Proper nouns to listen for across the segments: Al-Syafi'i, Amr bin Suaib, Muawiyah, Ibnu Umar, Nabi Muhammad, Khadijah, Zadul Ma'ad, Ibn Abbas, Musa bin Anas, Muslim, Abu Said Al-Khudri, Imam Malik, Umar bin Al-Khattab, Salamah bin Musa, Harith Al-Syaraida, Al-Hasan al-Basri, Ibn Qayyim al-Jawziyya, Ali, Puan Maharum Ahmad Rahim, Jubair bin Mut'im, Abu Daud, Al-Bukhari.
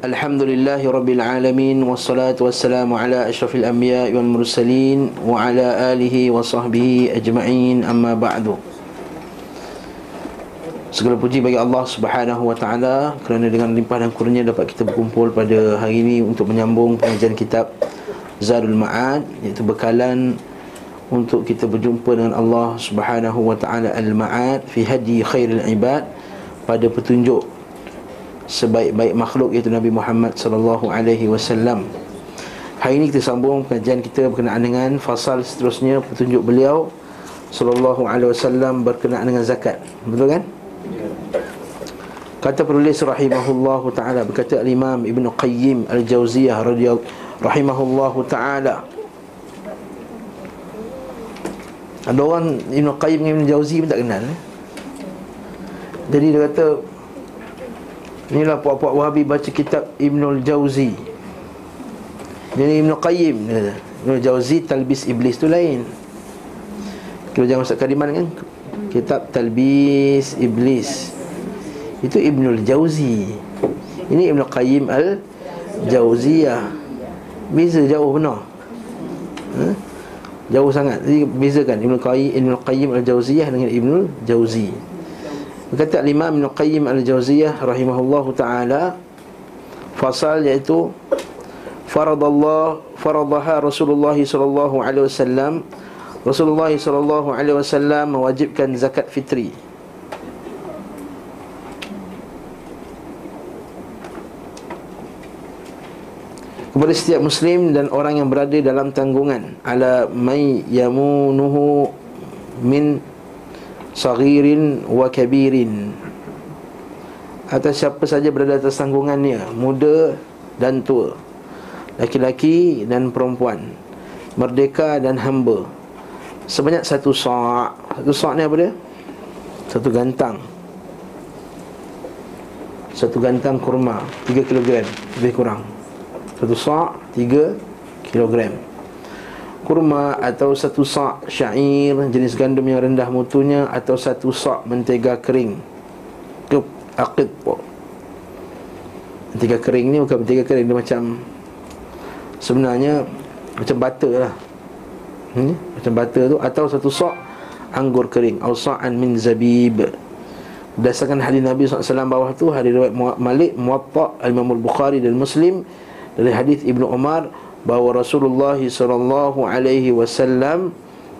Alhamdulillahi Rabbil Alamin, wassalatu wassalamu ala ashrafil anbiya wal mursalin wa ala alihi wa sahbihi ajma'in, amma ba'du. Segala puji bagi Allah Subhanahu wa Ta'ala kerana dengan limpah dan kurnia dapat kita berkumpul pada hari ini untuk menyambung pengajian kitab Zadul Ma'ad, iaitu bekalan untuk kita berjumpa dengan Allah Subhanahu wa Ta'ala al-Ma'ad fi hadi khairil ibad, pada petunjuk sebaik-baik makhluk, iaitu Nabi Muhammad sallallahu alaihi wasallam. Hari ini kita sambung pengajian kita berkenaan dengan fasal seterusnya, petunjuk beliau sallallahu alaihi wasallam berkenaan dengan zakat. Betul kan? Kata penulis rahimahullahu taala, berkata al-Imam Ibn Qayyim al-Jawziyya rahimahullahu taala. Ada orang Ibn Qayyim Ibn Jauzi pun tak kenal. Jadi dia kata, inilah puak-puak Wahabi baca kitab Ibn al-Jauzi. Jadi Ibn Qayyim, Ibn al-Jauzi Talbis Iblis tu lain. Kita jangan masuk Kariman kan, kitab Talbis Iblis. Itu Ibn al-Jauzi. Ini Ibn Qayyim al-Jawziyya. Beza jauh benar, ha? Jauh sangat. Jadi bezakan Ibn Qayyim al-Jawziyya dengan Ibn al-Jauzi. Berkata Imam Ibn Qayyim al-Jawziyyah rahimahullahu ta'ala, fasal iaitu faradaha Rasulullah sallallahu alaihi wasallam, Rasulullah sallallahu alaihi wasallam mewajibkan zakat fitri. Kepada setiap muslim dan orang yang berada dalam tanggungan, ala may yamunuhu min saghirin wa kabirin, atas siapa saja berada atas tanggungannya, muda dan tua, laki-laki dan perempuan, merdeka dan hamba, sebanyak satu sa'. Satu sa' ni apa dia? Satu gantang. Satu gantang kurma 3 kilogram, lebih kurang. Satu sa' 3 kilogram kurma, atau satu sa' syair, jenis gandum yang rendah mutunya, atau satu sa' mentega kering. Mentega kering ni bukan mentega kering, dia macam, sebenarnya macam butter lah, macam butter tu. Atau satu sa' anggur kering, atau sa'an min zabib. Berdasarkan hadis Nabi SAW bawah tu, hadis riwayat Malik, Muwatta, Imam Al-Bukhari dan Muslim, dari hadis Ibnu Umar bahawa Rasulullah sallallahu alaihi wasallam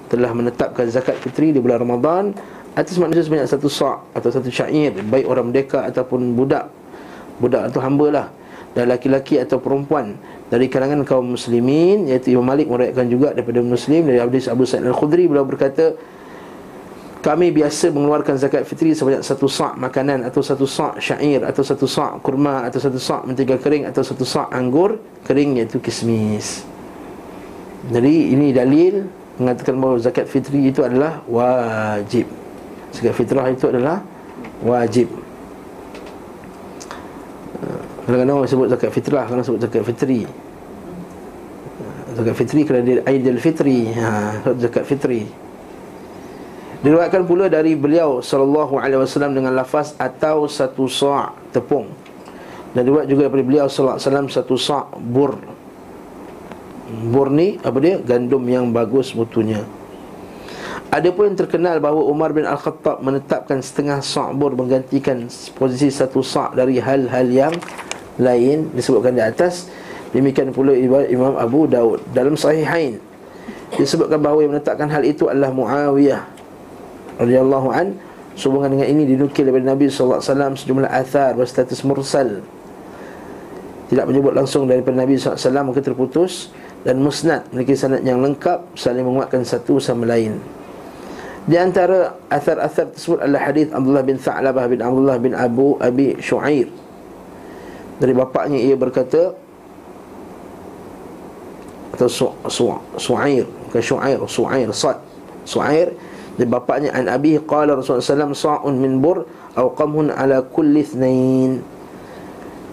telah menetapkan zakat fitri di bulan Ramadan atas manusia sebanyak satu sa' atau satu syair, baik orang merdeka ataupun budak. Budak atau hambalah, dan laki-laki atau perempuan dari kalangan kaum muslimin. Iaitu Imam Malik meriwayatkan juga daripada Muslim dari hadis Abu Said Al-Khudri, beliau berkata, kami biasa mengeluarkan zakat fitri sebanyak satu sa' makanan, atau satu sa' syair, atau satu sa' kurma, atau satu sa' mentega kering, atau satu sa' anggur kering, iaitu kismis. Jadi ini dalil mengatakan bahawa zakat fitri itu adalah wajib. Zakat fitrah itu adalah wajib. Kadang-kadang orang sebut zakat fitrah, kadang sebut zakat fitri. Zakat fitri kerana dia Aidil Fitri, zakat fitri. Diriwayatkan pula dari beliau sallallahu alaihi wasallam dengan lafaz atau satu sa' tepung. Dan diriwayat juga daripada beliau sallallahu alaihi wasallam satu sa' bur. Bur ni apa dia? Gandum yang bagus mutunya. Adapun terkenal bahawa Umar bin Al-Khattab menetapkan setengah sa' bur menggantikan posisi satu sa' dari hal-hal yang lain disebutkan di atas. Demikian pula Imam Abu Daud dalam Sahihain disebutkan bahawa yang menetapkan hal itu adalah Muawiyah radhiyallahu an. Sehubungan dengan ini dinukil daripada Nabi sallallahu alaihi wasallam sejumlah athar berstatus mursal. Tidak menyebut langsung daripada Nabi sallallahu alaihi wasallam, maka terputus, dan musnad memiliki sanad yang lengkap, saling menguatkan satu sama lain. Di antara athar-athar tersebut adalah hadis Abdullah bin Sa'labah bin Abdullah bin Abi Shu'air. Dari bapaknya ia berkata, atau Su'air, bukan Shu'air, Su'air, Sad, Su'air. Dari bapaknya, an abi qala Rasulullah sallallahu alaihi wasallam sa'un min bur aw qamhun ala kulli ithnain.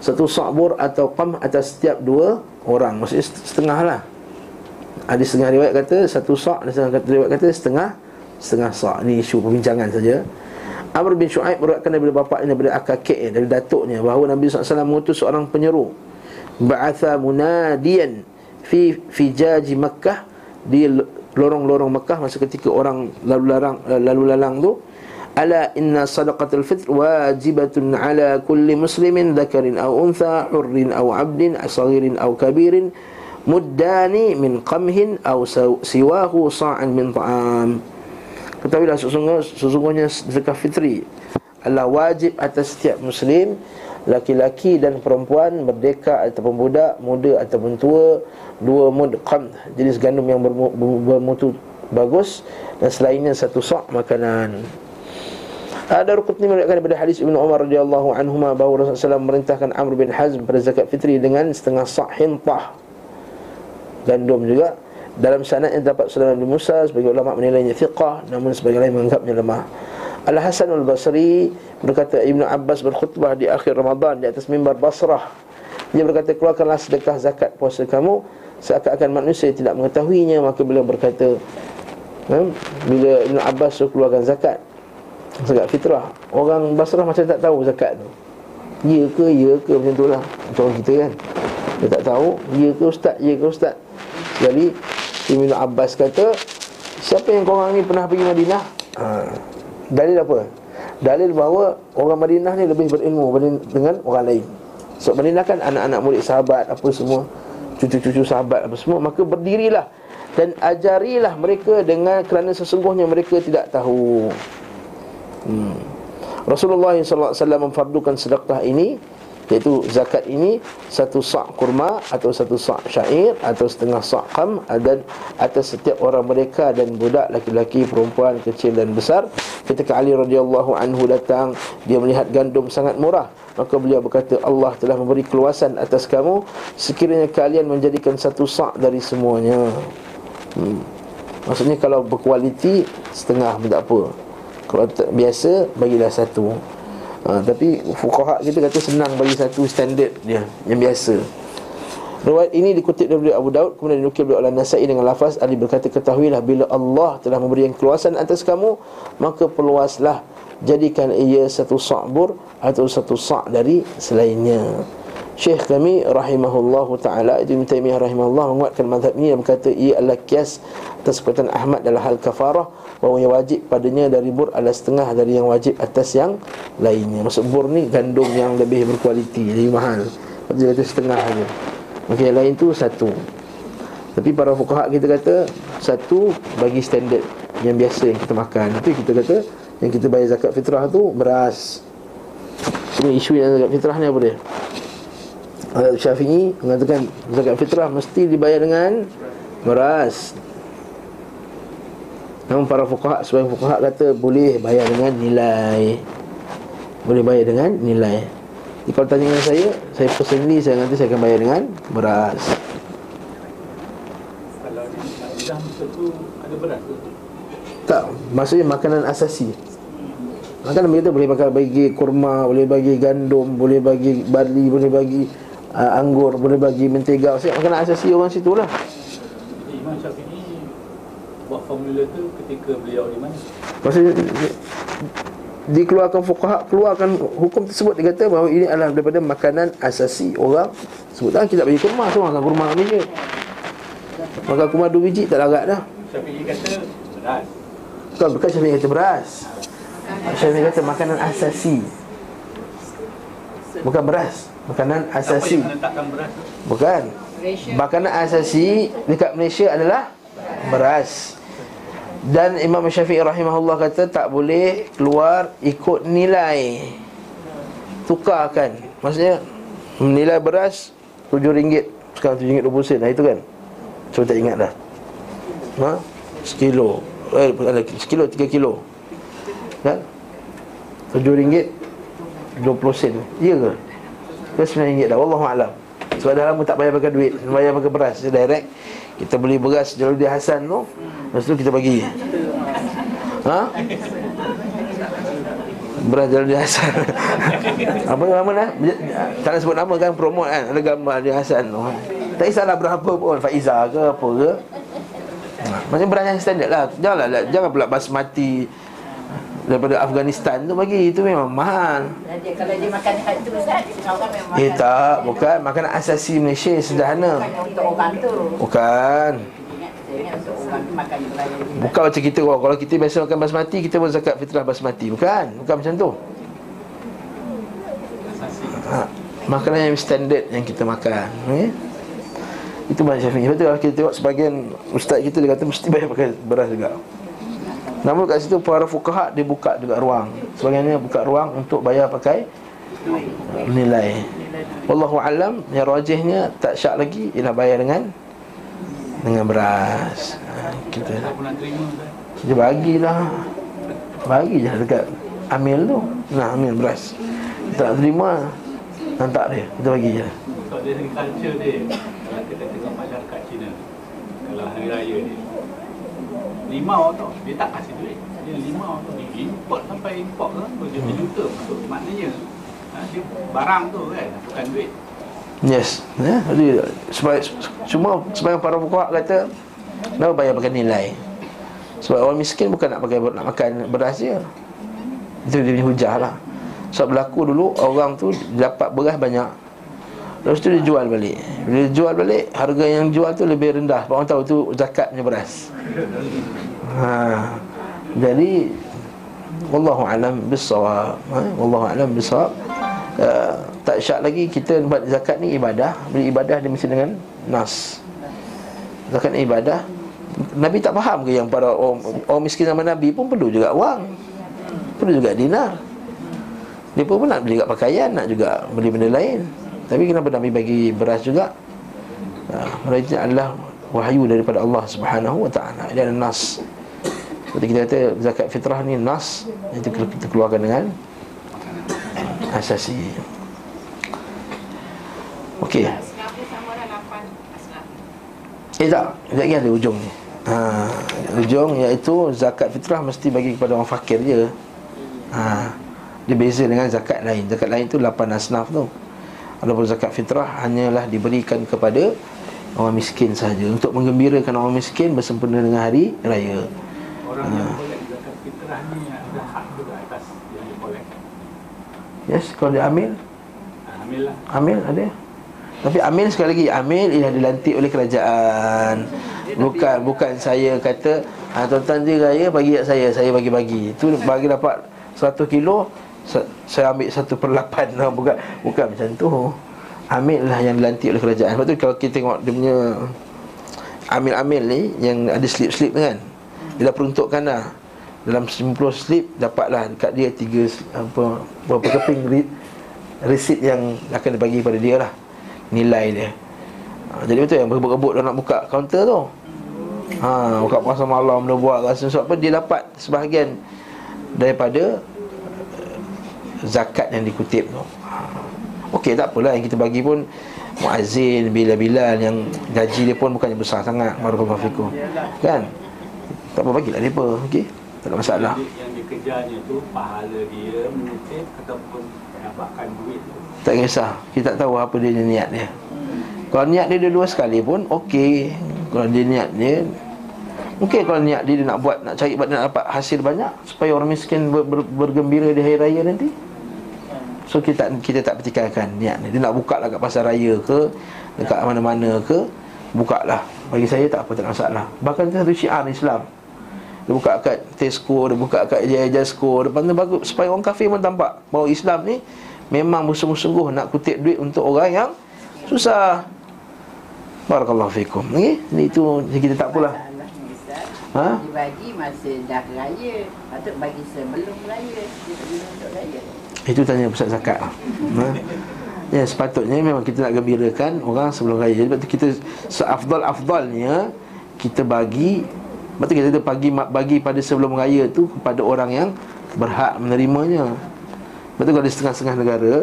Satu sa' bur atau qam atas setiap dua orang, maksudnya setengah lah. Ada setengah riwayat kata satu sa', ada setengah riwayat kata setengah sa'. Ini isu perbincangan saja. Amr bin Suaib meriwayatkan daripada bapaknya, daripada akaknya, dari datuknya, bahawa Nabi SAW mengutus seorang penyeru, ba'atha munadiyan fi fijaji Makkah, di lorong-lorong Makkah masa ketika orang lalu lalang tu, ala inna sadaqatul fitr wajibatun ala kulli muslimin dhakarin aw untha, hurrin aw abdin, saghirin aw kabirin, muddani min qamhin aw siwahu sa'an min ta'am. Ketahuilah sesungguhnya zakat fitri adalah wajib atas setiap muslim, laki-laki dan perempuan, merdeka ataupun budak, muda ataupun tua, dua mud qamh, jenis gandum yang bermutu bagus, dan selainnya satu sok makanan. Ad-Darqutni meriwayatkan daripada hadis Ibn Umar radhiyallahu anhuma bahawa Rasulullah SAW merintahkan Amr bin Hazm pada zakat fitri dengan setengah sok hintah gandum juga. Dalam sanadnya terdapat Salamah bin Musa, sebagai ulama menilainya thiqah, namun sebagian lain menganggapnya lemah. Al-Hasan al-Basri berkata, Ibn Abbas berkhutbah di akhir Ramadan di atas mimbar Basrah. Dia berkata, keluarkanlah sedekah zakat puasa kamu, seakan-akan manusia tidak mengetahuinya. Maka bila berkata, bila Ibn Abbas suruh keluarkan zakat, zakat fitrah, orang Basrah macam tak tahu zakat tu. Ya ke macam tu lah. Macam kita kan, dia tak tahu. Ya ke ustaz. Jadi Ibn Abbas kata, siapa yang korang ni pernah pergi Madinah? Dalil apa? Dalil bahawa orang Madinah ni lebih berilmu dengan orang lain. So Madinah kan anak-anak murid sahabat apa semua, cucu-cucu sahabat apa semua. Maka berdirilah dan ajarilah mereka dengan, kerana sesungguhnya mereka tidak tahu. Rasulullah SAW memfardukan sedekah ini, iaitu zakat ini, satu sa' kurma atau satu sa' syair atau setengah sa' qam, dan atas setiap orang mereka dan budak, laki-laki, perempuan, kecil dan besar. Ketika Ali radhiyallahu anhu datang, dia melihat gandum sangat murah, maka beliau berkata, Allah telah memberi keluasan atas kamu sekiranya kalian menjadikan satu sa' dari semuanya. Maksudnya kalau berkualiti, setengah pun tak apa. Kalau biasa, bagilah satu. Tapi fuqaha kita kata senang bagi satu, standard dia yang biasa. Riwayat ini dikutip dari Abu Daud, kemudian dinukil oleh Nasa'i dengan lafaz Ali berkata, ketahuilah bila Allah telah memberi yang keluasan atas kamu, maka perluaslah, jadikan ia satu sa'bur atau satu sa' dari selainnya. Syekh kami rahimahullahu ta'ala, Ibn Taimiyah rahimahullah, menguatkan mazhab ini dan berkata, ia adalah kias atas perkataan Ahmad dalam hal kafarah, bahawa yang wajib padanya dari bur adalah setengah dari yang wajib atas yang lainnya. Maksud bur ni gandum yang lebih berkualiti, lebih mahal, dia kata setengah saja. Maka yang lain tu satu. Tapi para fuqaha kita kata, satu bagi standard yang biasa yang kita makan. Tapi kita kata yang kita bayar zakat fitrah tu beras. Ini isu yang zakat fitrah ni apa dia? Al-Syafi'i mengatakan zakat fitrah mesti dibayar dengan beras. Namun para fuqaha, sebagian fuqaha kata boleh bayar dengan nilai. Boleh bayar dengan nilai. Jadi kalau tanya dengan saya personally, saya nanti saya akan bayar dengan beras. Kalau dalam tu ada beras ke? Tak, maksudnya makanan asasi. Makanan kita boleh bagi kurma, boleh bagi gandum, boleh bagi barley, boleh bagi anggur, boleh bagi mentega. Maksudnya makanan asasi orang situ lah. Imam Syafi'i buat formula tu ketika beliau di mana? Maksudnya dikeluarkan fuqaha, keluarkan hukum tersebut, dikata bahawa ini adalah daripada makanan asasi orang. Sebutlah kita bagi kurma, semua makan kurma ni je. Makan kurma 2 biji tak larat dah. Syafi'i kata beras. Bukan Syafi'i kata beras. Syafi'i kata makanan asasi, bukan beras. Makanan asasi. Bukan. Makanan asasi dekat Malaysia adalah beras. Dan Imam Syafi'i rahimahullah kata tak boleh keluar ikut nilai. Tukarkan. Maksudnya nilai beras RM7, sekarang RM7.20. Nah itu kan. Saya tak ingat dah. Sekilo. Sekilo 3 kilo. Kan? RM7.20. Ya ke? RM9 dah, wallahualam. Sebab dah lama tak bayar pakai duit, bayar pakai beras, direct kita beli beras Jaludi Hasan tu, lepas tu kita bagi. Beras Jaludi Hasan. Apa nama dah? Tak nak sebut nama kan, promote kan, ada gambar Jaludi Hasan tu. Tak kisahlah berapa pun, Faiza ke apa ke. Maksudnya beras yang standard lah. Janganlah, jangan pula basmati. daripada Afghanistan tu bagi, itu memang mahal. Kalau dia makan itu besar, orang memang makan. Tak, bukan makanan asasi Malaysia, sederhana. Bukan untuk orang tu. Bukan. Bukan macam kita, kalau kita biasa makan basmati, kita pun zakat fitrah basmati. Bukan macam tu. Makanan yang standard yang kita makan, itu Mazhab Syafi'i. Lepas tu kalau kita tengok sebagian ustaz kita, dia kata mesti bayar pakai beras juga. Namun kat situ para fuqaha dia buka juga ruang, sebagainya buka ruang untuk bayar pakai nilai. Wallahu alam, yang rajihnya tak syak lagi ialah bayar dengan beras. Kita bagilah dekat amil tu. Nah, amil beras tak terima, hantar dia, kita bagi je. Sebab dia dengan culture dia. Kalau kita tengok masyarakat Cina, kalau hari raya ni limau tau, dia tak kasih duit. Dia limau tau, dia import sampai import kan, berjuta-juta. Maknanya dia barang tu kan, bukan duit. Yes, cuma sebagai para fuqaha kata, kenapa bayar pakai nilai? Sebab orang miskin bukan nak makan beras dia. Itu dia punya hujah lah. Sebab berlaku dulu orang tu dapat beras banyak, lepas tu dia jual balik. Bila dia jual balik, harga yang jual tu lebih rendah. Orang tahu tu zakat punya beras. Jadi wallahu alam bisawab. Wallahu alam bisawab. Tak syak lagi kita buat zakat ni ibadah. Bila ibadah dia mesti dengan nas. Zakat ni ibadah. Nabi tak faham ke yang para orang miskin zaman Nabi pun perlu juga wang, perlu juga dinar. Dia pun nak beli juga pakaian, nak juga beli benda lain. Tapi kenapa Nabi bagi beras juga? Mereka adalah wahyu daripada Allah Subhanahu Wa Ta'ala. Dia ada nas. Seperti kita kata zakat fitrah ni nas, itu kita keluarkan dengan asasi. Okey. Tak lagi ada ujung ni. Ujung iaitu zakat fitrah mesti bagi kepada orang fakir je. Dia beza dengan zakat lain. Zakat lain tu 8 asnaf tu. Adapun zakat fitrah hanyalah diberikan kepada orang miskin sahaja, untuk menggembirakan orang miskin bersempena dengan hari raya. Orang yang boleh zakat fitrah ni ada hak juga atas yang dia boleh. Yes, kalau dia amil, amil ada. Tapi amil sekali lagi, amil ialah dilantik oleh kerajaan. Bukan saya kata, tuan-tuan dia raya bagi saya bagi-bagi. Itu bagi dapat 100 kilo, saya ambil 1/8. Bukan macam tu. Amil lah yang dilantik oleh kerajaan. Sebab tu kalau kita tengok dia punya amil-amil ni yang ada slip-slip tu kan, dia dah peruntukkan dah. Dalam 90 slip dapatlah dekat dia 3 keping resit yang akan dibagi kepada dia lah, nilai dia. Jadi betul yang berebut-rebut nak buka kaunter tu, buka pasar malam dia buat rasa. Sebab apa dia dapat sebahagian daripada zakat yang dikutip tu. Okey, tak apalah, yang kita bagi pun muazzin, bila-bila yang gaji dia pun bukannya besar sangat, barakallahu fikum. Kan? Tak apa, bagilah depa, okey? Tak ada masalah. Yang dikejarnya tu pahala dia mengutip ataupun dapatkan duit tu, tak kisah. Kita tak tahu apa dia niat dia. Kalau niat dia dua sekali pun okey. Kalau dia niat dia mungkin, kalau niat dia nak buat, nak cari, nak dapat hasil banyak supaya orang miskin bergembira di hari raya nanti. So kita tak petikankan niat dia. Dia nak buka lah kat pasar raya ke, dekat mana-mana ke, buka lah. Bagi saya tak apa, tak masalah. Bahkan itu satu syiar Islam. Dia buka kat Tesco, dia buka kat Jasco, depan tu bagus, supaya orang kafir pun tampak bahawa Islam ni memang bersungguh-sungguh nak kutip duit untuk orang yang susah. Barakallahu fikum. Okay? Itu kita tak apalah. Dibagi masa dah raya, patut bagi sebelum raya, sebelum untuk raya. Itu tanya pusat zakat. Ya, sepatutnya memang kita nak gembirakan orang sebelum raya. Sebab tu kita seafdal-afdalnya kita bagi. Sebab tu kita bagi pada sebelum raya tu kepada orang yang berhak menerimanya. Sebab tu kalau di setengah-setengah negara,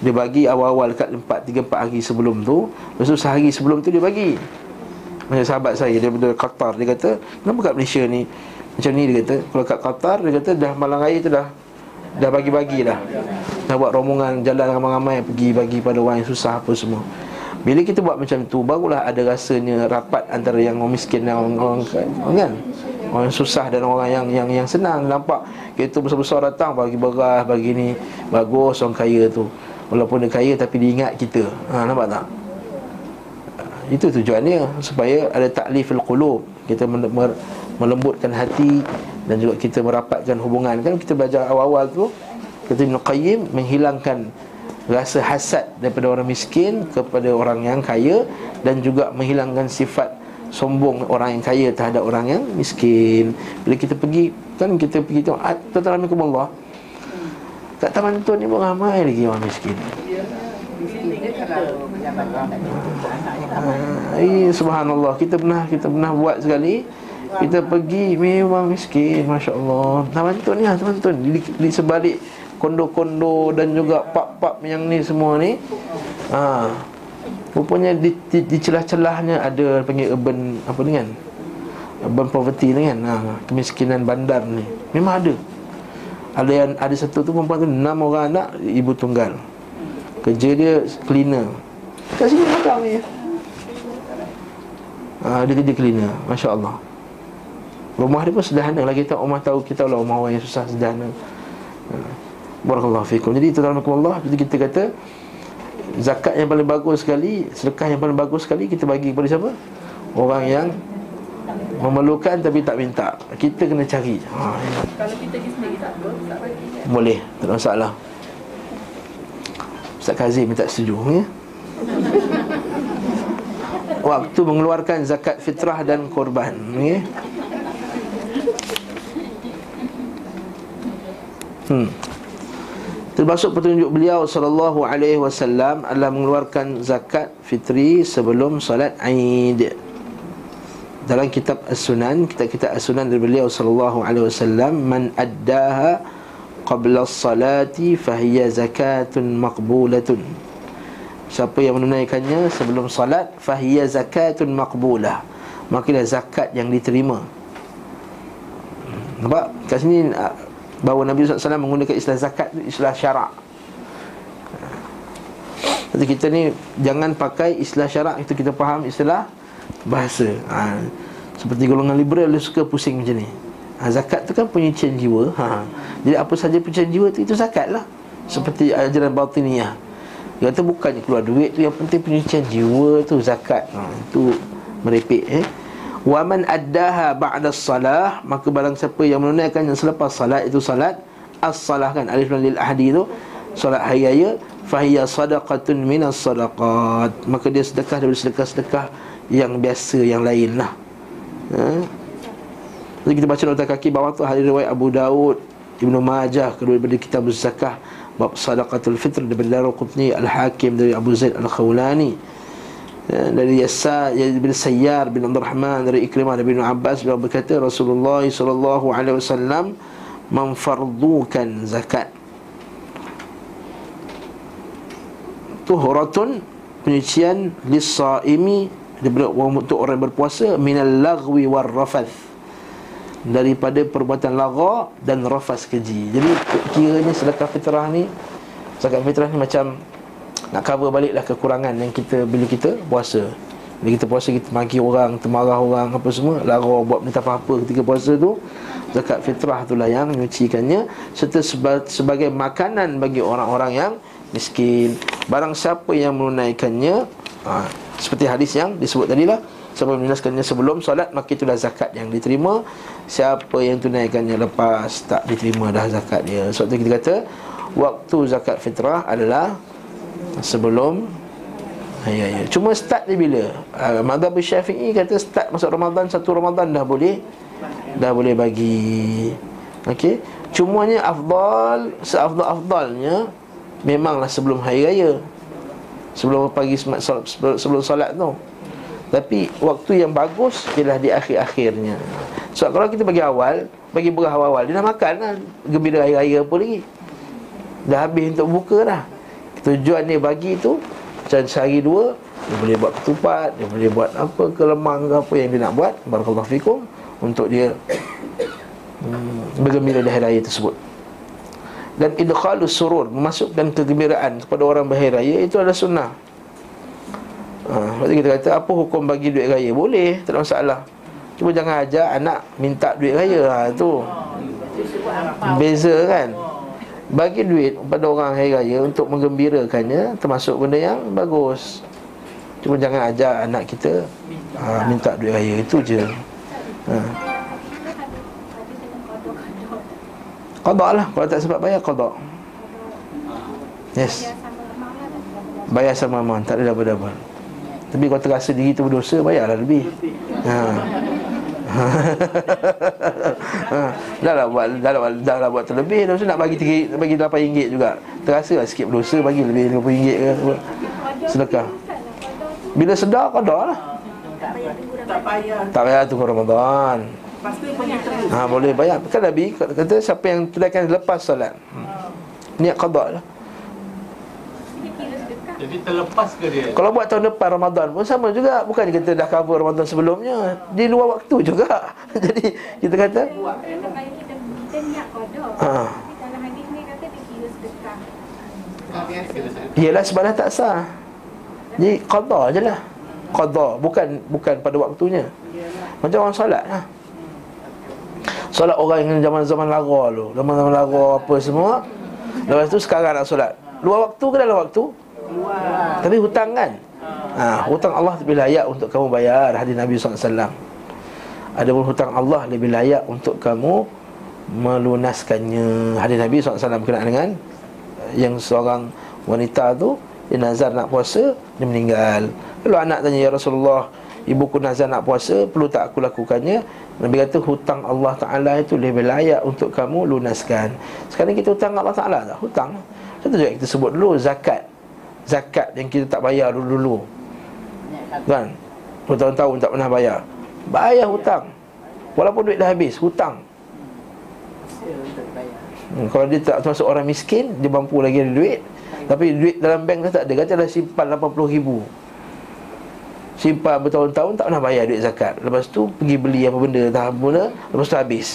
dia bagi awal-awal dekat 3-4 hari sebelum tu. Lepas tu sehari sebelum tu dia bagi. Macam sahabat saya daripada Qatar, dia kata, kenapa kat Malaysia ni macam ni? Dia kata, kalau kat Qatar, dia kata dah malam raya tu dah bagi-bagi dah. Dah buat rombongan jalan ramai-ramai pergi bagi pada orang yang susah apa semua. Bila kita buat macam tu, barulah ada rasanya rapat antara yang orang miskin dan orang kan. orang susah dan orang yang senang. Nampak kereta besar-besar datang, bagi beras, bagi ni. Bagus orang kaya tu, walaupun dia kaya tapi dia ingat kita. Nampak tak? Itu tujuannya, supaya ada taklifil qulub, kita melembutkan hati, dan juga kita merapatkan hubungan. Kan kita belajar awal-awal tu, kata Ibn Qayyim, menghilangkan rasa hasad daripada orang miskin kepada orang yang kaya, dan juga menghilangkan sifat sombong orang yang kaya terhadap orang yang miskin. Bila kita pergi, kan kita pergi tengok, tuan-tuan rahmatullah, tak tahu tuan ni pun ramai lagi orang miskin. Subhanallah, kita pernah buat sekali. Kita pergi, memang miskin, Masya Allah. Teman-teman ni lah, teman-teman di sebalik kondo-kondo dan juga pub-pub yang ni semua ni, rupanya di celah-celahnya ada panggil urban, apa ni kan, urban poverty ni kan, kemiskinan bandar ni. Memang ada. Ada satu tu perempuan tu, 6 orang anak, ibu tunggal. Kerja dia cleaner kat sini belakang ni. Dia kerja cleaner, Masya Allah. Rumah dia pun sederhana lah, kita rumah tahu kita lah rumah orang yang susah, sederhana. Barakallahu fikum. Jadi tuan-tuan, kita kata zakat yang paling bagus sekali, sedekah yang paling bagus sekali kita bagi kepada siapa? Orang yang memerlukan tapi tak minta. Kita kena cari. Kalau kita sendiri tak bagi, boleh, tak ada masalah. Ustaz Kazim tak setuju ya. Waktu mengeluarkan zakat fitrah dan korban, ya. Termasuk petunjuk beliau sallallahu alaihi wasallam adalah mengeluarkan zakat fitri sebelum solat Aid. Dalam kitab As-Sunan, kitab-kitab As-Sunan dari beliau sallallahu alaihi wasallam, man addaha qabla as-salati fahiya zakatun maqbulatun. Siapa yang menunaikannya sebelum solat, fahiya zakatun maqbulah, maka zakat yang diterima. Nampak kat sini bahawa Nabi SAW menggunakan istilah zakat tu, istilah syarak. Jadi kita ni jangan pakai istilah syarak itu, kita faham istilah bahasa. Seperti golongan liberal, dia suka pusing macam ni. Zakat tu kan penyucian jiwa. Jadi apa saja penyucian jiwa tu, itu zakat lah. Seperti ajaran batiniyah, dia kata bukannya keluar duit tu yang penting, penyucian jiwa tu zakat. Itu merepek. Wa man addaha ba'da as-salah, maka barang siapa yang menunaikan yang selepas salat, itu salat as-salah kan, alif lam lil ahadi itu, salat hari raya, fahiya sadaqatun minas sadaqat, maka dia sedekah daripada sedekah-sedekah yang biasa, yang lain lah. Jadi kita baca nota kaki bawah tu, hadis riwayat Abu Daud, Ibn Majah, kedua daripada kitab az-zakah, bab sadaqatul fitr daripada Daruqutni, Al-Hakim dari Abu Said Al-Khudri, dari Yasa bin Sayyar bin Abdul Rahman, dari Ikrimah dari Ibn Abbas, beliau berkata Rasulullah SAW memfardukan zakat tuhuratun, penyucian lis-saimi, untuk orang berpuasa, minal lagwi war rafath, daripada perbuatan lagha dan rafas keji. Jadi kiranya sedekah fitrah ni, zakat fitrah ni macam nak cover baliklah kekurangan yang kita bila kita puasa. Bila kita puasa, kita maki orang, termarah orang, apa semua, lara buat benda apa-apa ketika puasa tu, zakat fitrah itulah yang menyucikannya. Serta sebagai makanan bagi orang-orang yang miskin. Barang siapa yang menunaikannya, seperti hadis yang disebut tadilah, siapa yang menunaikannya sebelum solat, maka itulah zakat yang diterima. Siapa yang tunaikannya lepas, tak diterima dah zakat dia. Sebab tu kita kata waktu zakat fitrah adalah sebelum hari raya. Cuma start dia bila? Mazhab Syafi'i kata start masuk Ramadan, satu Ramadan dah boleh bagi. Okey. Cumanya seafdal-afdalnya memanglah sebelum hari raya, sebelum pagi sebelum solat tu. Tapi waktu yang bagus ialah di akhir-akhirnya. Sebab kalau kita bagi awal, bagi berah awal, dia dah makan dah, gembira hari raya apa lagi, dah habis untuk buka dah. Tujuan dia bagi tu macam sehari dua, dia boleh buat ketupat, dia boleh buat apa ke, lemang ke, apa yang dia nak buat. Barakallahu fikum, untuk dia bergembira di hari raya tersebut. Dan idkhalus surur, memasukkan kegembiraan kepada orang berhari raya, itu adalah sunnah. Lepas tu kita kata apa hukum bagi duit raya? Boleh, tak ada masalah. Cuma jangan ajar anak minta duit raya. Tu beza kan. Bagi duit kepada orang hari raya untuk menggembirakannya, termasuk benda yang bagus. Cuma jangan ajar anak kita minta duit raya, itu je. Qada lah, kalau tak sempat bayar qada. Yes, bayar sama aman, tak ada double-double. Tapi kalau terasa diri tu berdosa, bayarlah lebih. Dah lah buat terlebih. Lepas tu nak bagi RM8 juga, terasa lah sikit berdosa, bagi lebih RM50 ke sedekah. Bila sedar, qada lah. Tak payah tunggu Ramadan. Boleh bayar. Kan Nabi kata siapa yang tunaikan lepas solat, niat qada lah. Jadi terlepas ke dia? Kalau buat tahun depan Ramadan pun sama juga. Bukan kita dah cover Ramadan sebelumnya, di luar waktu juga. Jadi kita kata kita niat qada. Tapi dalam hadis ni kata dikira sedekah. Yelah, sebab dah tak sah. Jadi qada je lah. Qada, bukan pada waktunya. Macam orang solat lah. Solat orang yang zaman-zaman lara tu, zaman-zaman lara apa semua. Lepas tu sekarang nak solat, luar waktu ke dalam waktu? Luar. Tapi hutang kan? Hutang Allah lebih layak untuk kamu bayar. Hadis Nabi SAW, ada pun hutang Allah lebih layak untuk kamu melunaskannya. Hadis Nabi SAW berkenaan dengan yang seorang wanita tu, dia nazar nak puasa, dia meninggal. Kalau anak tanya, ya Rasulullah, ibuku nazar nak puasa, perlu tak aku lakukannya? Nabi kata hutang Allah Ta'ala itu lebih layak untuk kamu lunaskan. Sekarang kita hutang Allah Ta'ala tak? Hutang. Contoh juga kita sebut dulu zakat. Zakat yang kita tak bayar dulu-dulu kan, bertahun-tahun tak pernah bayar. Bayar hutang. Walaupun duit dah habis, hutang. Kalau dia tak termasuk orang miskin, dia mampu lagi ada duit, tapi duit dalam bank dah tak ada. Kata dah simpan 80 ribu, simpan bertahun-tahun tak pernah bayar duit zakat. Lepas tu pergi beli apa benda, dah mula, lepas tu habis.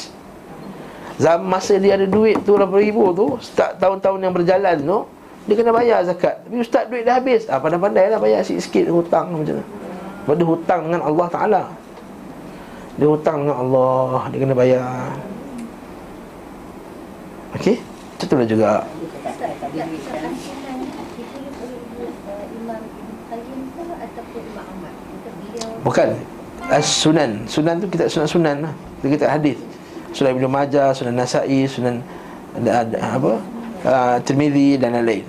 Masa dia ada duit tu 80 ribu tu, start tahun-tahun yang berjalan tu, dia kena bayar zakat. Tapi ustaz duit dah habis. Pandai-pandai lah bayar sikit-sikit hutang macam tu. Sebab dia hutang dengan Allah Ta'ala. Dia hutang dengan Allah, dia kena bayar. Okey? Macam tu lah juga. Bukan As-Sunan. Sunan tu kita sunan-sunan lah. Kita hadis. Sunan Ibn Majah, Sunan Nasa'i, Sunan Tirmizi dan lain-lain.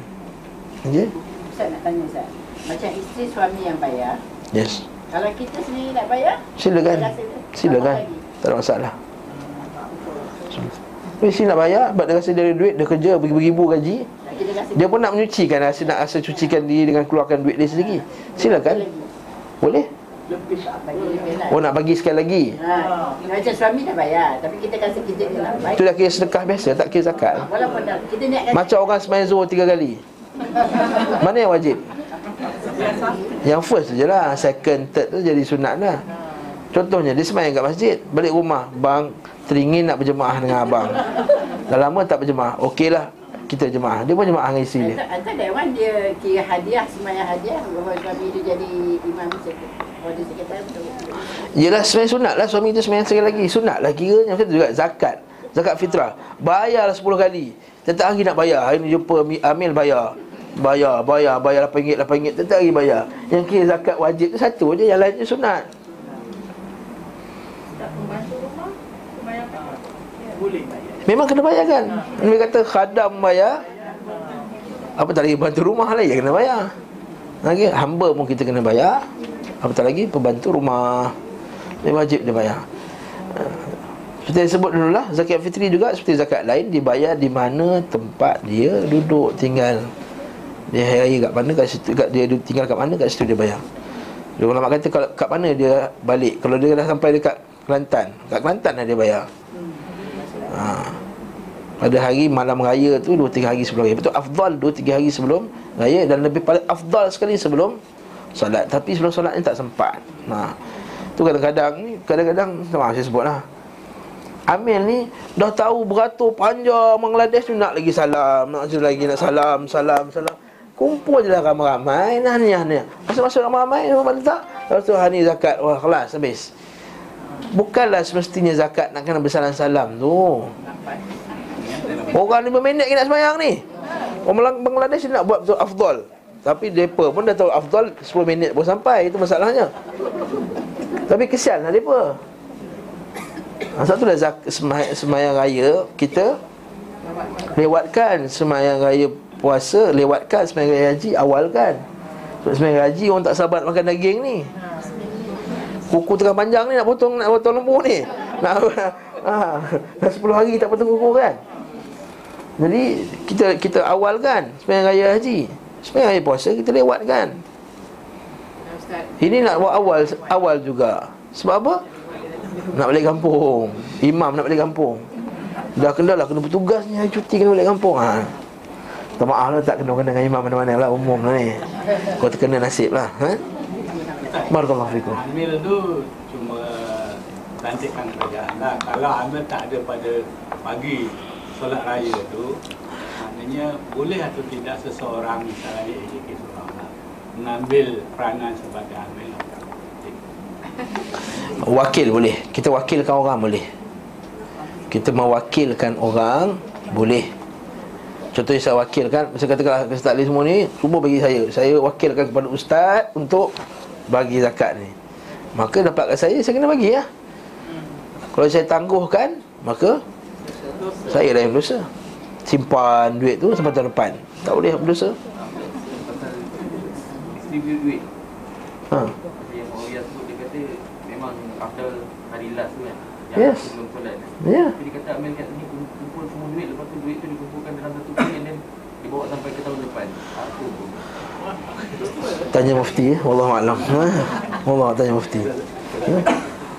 Okey? Ustaz nak tanya Ustaz, macam isteri suami yang bayar. Yes. Kalau kita sendiri nak bayar, silakan. Tak ada masalah. Isteri nak bayar, sebab dia rasa dia ada duit, dia kerja beribu-ribu gaji, dia pun nak menyucikan, nak rasa cucikan diri dengan keluarkan duit dia sendiri. Silakan. Boleh? Oh, nak bagi sekali lagi. Macam suami dah bayar, tapi kita kasi kerja dia nak bayar. Itu dah kira sedekah biasa, tak kira zakat. Macam orang sembahyang zuhur 3 kali. Mana yang wajib? Yang first je lah. Second, third tu jadi sunat lah. Contohnya, dia sembahyang kat masjid, balik rumah, bang, teringin nak berjemaah dengan abang, dah lama tak berjemaah. Okey lah, kita jemaah. Dia pun jemaah dengan isteri dia. Atau that one dia kira hadiah, sembahyang hadiah. Bahawa suami dia jadi imam sekretar. Yelah, sebenarnya sunat lah. Suami tu sebenarnya sekali lagi sunat lah kiranya. Macam tu juga zakat. Zakat fitrah, bayarlah 10 kali. Tetap hari nak bayar. Hari ni jumpa Amil bayar RM8, tetap hari bayar. Yang kira zakat wajib tu satu je, yang lainnya sunat. Memang kena bayar kan. Dia kata khadam bayar, apa tak lagi bantu rumah lah yang kena bayar. Okay, hamba pun kita kena bayar, apatah lagi pembantu rumah. Dia wajib dia bayar. Seperti yang sebut dulu lah, zakat fitri juga seperti zakat lain, dibayar di mana tempat dia duduk tinggal. Dia hari kat mana, kat situ, kat dia tinggal kat mana, kat situ dia bayar. Dia ulama kata kalau kat mana dia balik, kalau dia dah sampai dekat Kelantan, kat Kelantan lah dia bayar. Pada hari malam raya tu 2-3 hari sebelum raya. Betul, afdal 2-3 hari sebelum raya, dan lebih paling afdal sekali sebelum solat. Tapi sebelum solat ni tak sempat. Tu kadang-kadang saya sebut lah, Amil ni dah tahu beratur panjang Bangladesh tu, nak lagi salam, nak salam. Kumpul je lah ramai-ramai, nah ni. Masuk-masuk ramai-ramai, lepas tu hari zakat, wah kelas habis. bukanlah semestinya zakat nak kena bersalam-salam tu. Orang 5 minit kena semayang ni. Orang Bangladesh nak buat betul afdal, tapi mereka pun dah tahu afdal 10 minit baru sampai. Itu masalahnya. Tapi kesianlah mereka. Sebab itulah semayang raya kita lewatkan, semayang raya puasa lewatkan, semayang raya haji awalkan. Sebab semayang haji orang tak sabar makan daging ni. Kuku tengah panjang ni nak potong, nak potong lembu ni. Dah 10 hari tak potong kuku kan. Jadi kita awalkan semayang raya haji. Semayang raya puasa kita lewatkan. Ini nak buat awal juga. Sebab apa? Nak balik kampung. Imam nak balik kampung. Dah kenal lah, kena bertugasnya, cuti kena balik kampung. Tak maaf lah, tak kena dengan imam mana-mana lah, umum lah ni. Kau terkena nasib lah. Barakallahu fikum. Amir tu cuma cantikkan kerajaan lah. Kalau Amir tak ada pada pagi solat raya tu, maknanya boleh atau tidak seseorang, misalnya AJK seorang lah, mengambil peranan sebagai Amir? Wakil boleh. Kita wakilkan orang boleh. Kita mewakilkan orang boleh. Contohnya saya wakilkan, saya katakanlah ustaz ni semua ni semua bagi saya. Saya wakilkan kepada ustaz untuk bagi zakat ni. Maka dapat kat saya kena bagi lah. Kalau saya tangguhkan, maka saya dah yang berdosa. Simpan duit tu sampai tahun depan. Tak boleh berdosa. Distribute duit. After hari last tu kan, yang yes, sebelum solat kan. Yeah. Jadi kata Amir kat sini kumpul semua duit, lepas tu duit tu dikumpulkan dalam satu kuning dan dibawa sampai ke tahun depan. Aku tanya mufti, wallahualam. Wallah tanya mufti.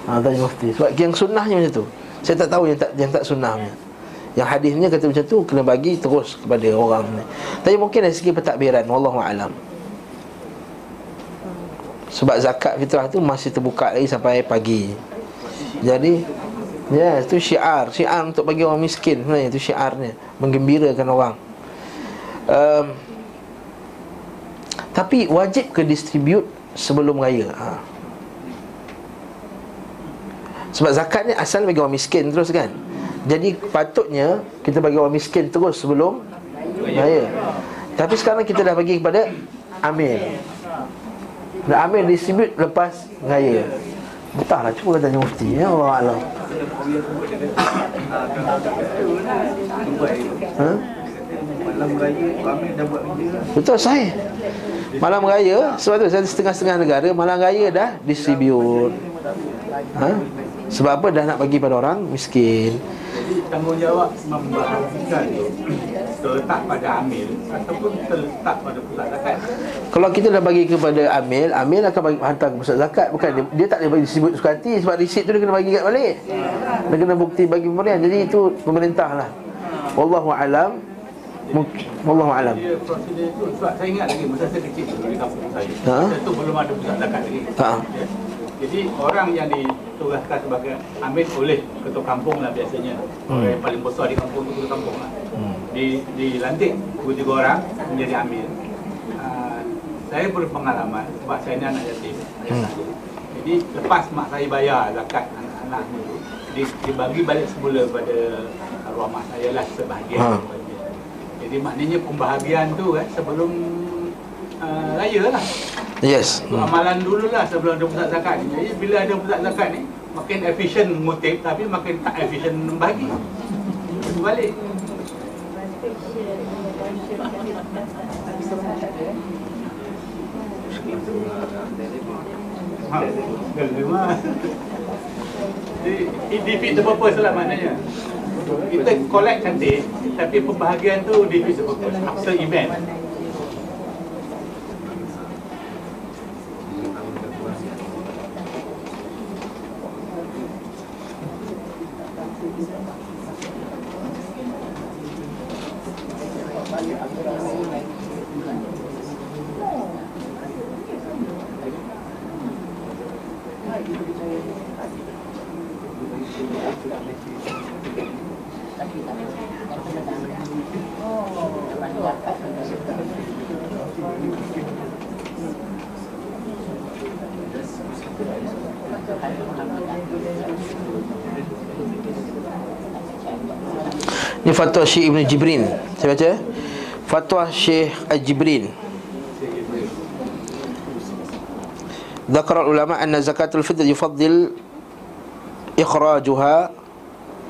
Tanya mufti. Sebab yang sunnahnya macam tu. Saya tak tahu yang tak sunnahnya. Yang hadisnya kata macam tu, kena bagi terus kepada orang ni. Tapi mungkin dari segi pentadbiran, wallahualam. Sebab zakat fitrah tu masih terbuka lagi sampai pagi. Jadi itu syiar. Syiar untuk bagi orang miskin sebenarnya. Itu syiarnya, menggembirakan orang. Tapi wajib ke distribute sebelum raya? Sebab zakat ni asal bagi orang miskin terus kan. Jadi patutnya kita bagi orang miskin terus sebelum raya. Tapi sekarang kita dah bagi kepada amil. Dan ambil distribute lepas raya. Entahlah, cuba tanya mufti. Ya Allah Allah. Malam raya ambil dah buat kerja. Betul saya. Malam raya, sebab tu saya setengah-setengah negara malam raya dah distribute. Sebab apa? Dah nak bagi pada orang miskin. Jadi tanggungjawab membahagikan terletak pada amil ataupun terletak pada pusat zakat. Kalau kita dah bagi kepada amil, amil akan bagi, hantar ke pusat zakat. Bukan dia tak boleh bagi disebut suka hati. Sebab risip tu dia kena bagi kat balik. Dia kena bukti bagi pemerintah. Jadi itu pemerintah lah. Wallahu'alam. Wallahu'alam. Dia prosedur tu sebab saya ingat lagi masa saya kecil dulu di kampung saya. Masa tu belum ada pusat zakat lagi. Jadi orang yang ditugaskan sebagai amil oleh ketua kampung lah biasanya. Orang yang paling besar di kampung itu ketua kampung lah. Dilantik 2-3 orang menjadi amil. Saya berpengalaman sebab saya ni anak yatim. Jadi lepas mak saya bayar zakat anak-anak itu, dibagi balik semula pada arwah mak saya lah sebahagian. Jadi maknanya pembahagian tu kan sebelum raya lah. Yes. Amalan dululah sebelum ada pusat zakat ni. Jadi bila ada pusat zakat ni, makin efisien mengutip, tapi makin tak efisien membagi. Balik. It defeat the purpose lah maknanya. Kita collect cantik, tapi pembahagian tu defeat the purpose after event. Ini fatwa Sheikh Ibn Jibrin. Saya baca fatwa Sheikh Al-Jibrin. Dzakara ulama anna zakatul fitr yufaddal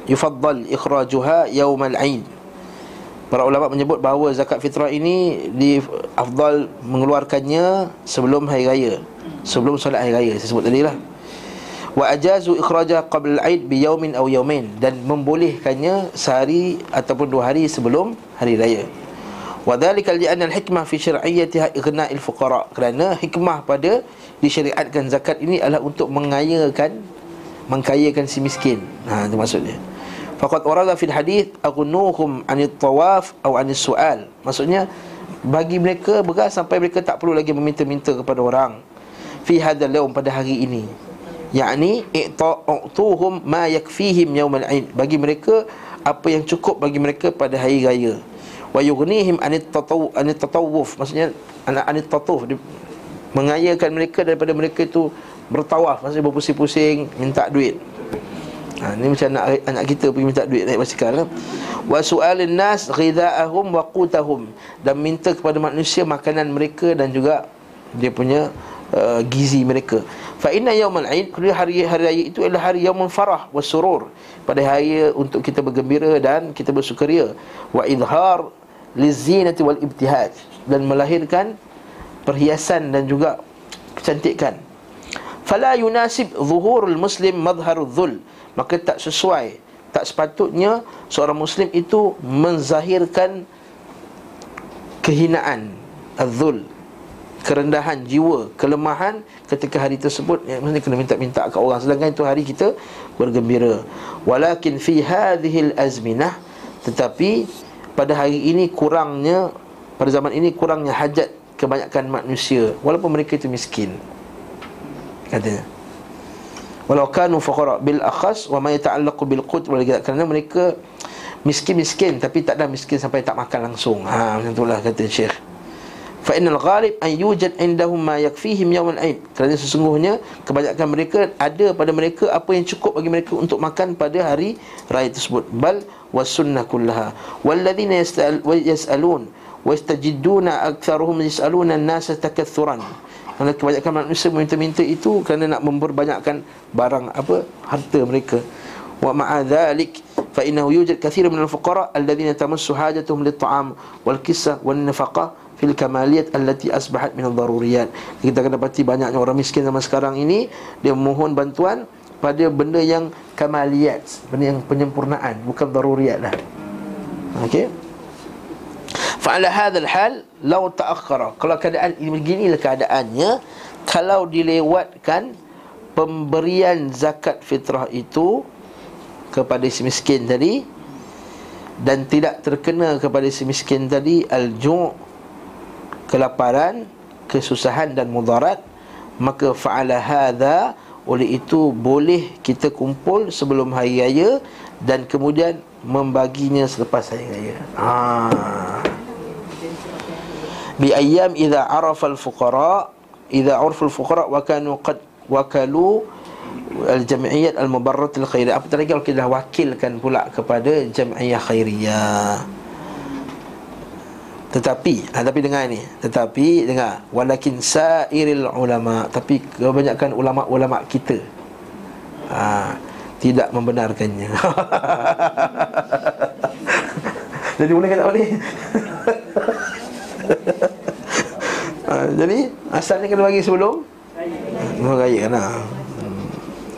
ikhrajuha yaum al-'Aid. Para ulama menyebut bahawa zakat fitrah ini diafdal mengeluarkannya sebelum hari raya, sebelum solat hari raya. Saya sebut tadi lah. Wa ajazu ikhrajah qabla al-'Aid bi yaumin aw yaumain, dan membolehkannya sehari ataupun dua hari sebelum hari raya. Wa dhalika li'anna al-hikmah fi syar'iyyatiha ighna'il fuqara, kerana hikmah pada disyariatkan zakat ini adalah untuk mengkayakan si miskin. Ha, itu maksudnya. Faqad warada fil hadis aghnuhum anit tawaf aw anis sual. Maksudnya bagi mereka beras sampai mereka tak perlu lagi meminta-minta kepada orang. Fi hadzal yaum, pada hari ini. Yakni i'tuhum ma yakfihim yaum al-'Aid. Bagi mereka apa yang cukup bagi mereka pada hari raya. Wa yughnihim anit tatawuf. Maksudnya anit tatawuf, mengayakan mereka daripada mereka itu bertawaf, maksudnya berpusing-pusing minta duit. Ha, ni macam anak kita pergi minta duit naik basikal. Wa su'alin nas ghidha'ahum wa qutahum, dan minta kepada manusia makanan mereka dan juga dia punya gizi mereka. Fa inna yawmal 'Aid, hari raya itu adalah hari yaumul farah was surur, pada hari untuk kita bergembira dan kita bersukaria. Wa idhar lizinati wal ibtihaj, dan melahirkan perhiasan dan juga kecantikan. Fala yunasib zuhurul muslim madharul dhul, maka tak sesuai, tak sepatutnya seorang muslim itu menzahirkan kehinaan, adzul, kerendahan jiwa, kelemahan ketika hari tersebut. Yang maksudnya kena minta-minta kat orang, sedangkan itu hari kita bergembira. Walakin fi hadhil azminah, tetapi pada hari ini kurangnya, pada zaman ini kurangnya hajat kebanyakan manusia, walaupun mereka itu miskin, katanya. Walau kanu fuqara bil akhas wa ma yata'allaqu bil qut, kerana mereka miskin-miskin tapi tak dah miskin sampai tak makan langsung. Ha, macam itulah kata Syekh. Fa innal ghalib an yujad indahum ma yakfihim yawm al-'Aid, kerana sesungguhnya kebanyakan mereka ada pada mereka apa yang cukup bagi mereka untuk makan pada hari raya tersebut. Bal was sunnah kullaha wal ladina yas'alun wastajiduna aktsaruhum yas'aluna an-nasa takaththuran. Kerana kebanyakan manusia meminta-minta itu kerana nak memperbanyakkan barang apa, harta mereka. Wa ma'a dhalik fa innahu yujad kathir min al-fuqara alladhina tamassu hajatuhum lit-ta'am wal kisah wan nafaqah fil kamaliyat allati asbahat min ad-daruriyat. Kita akan dapati banyaknya orang miskin zaman sekarang ini, dia memohon bantuan pada benda yang kamaliyat, benda yang penyempurnaan, bukan daruriyat dah. Okey. Fa'ala hadha al-hal law ta'akhkhara, kalau keadaan beginilah keadaannya, kalau dilewatkan pemberian zakat fitrah itu kepada si miskin tadi dan tidak terkena kepada si miskin tadi al-ju', kelaparan, kesusahan dan mudarat, maka fa'ala hadha, oleh itu boleh kita kumpul sebelum hari raya dan kemudian membaginya selepas hari raya. Haa, bi ayyam idza arafa al-fuqara, idza arafa al-fuqara wa kanu qad wakalu al-jam'iyyah al-mubarrat al-khairiyah. Apa tadi kalau kita dah wakilkan pula kepada jam'iyah khairiyah. Tetapi dengar walakin sa'iril ulama, tapi kebanyakan ulama-ulama kita tidak membenarkannya. Jadi boleh kata boleh. Jadi asalnya kena bagi sebelum raya kena.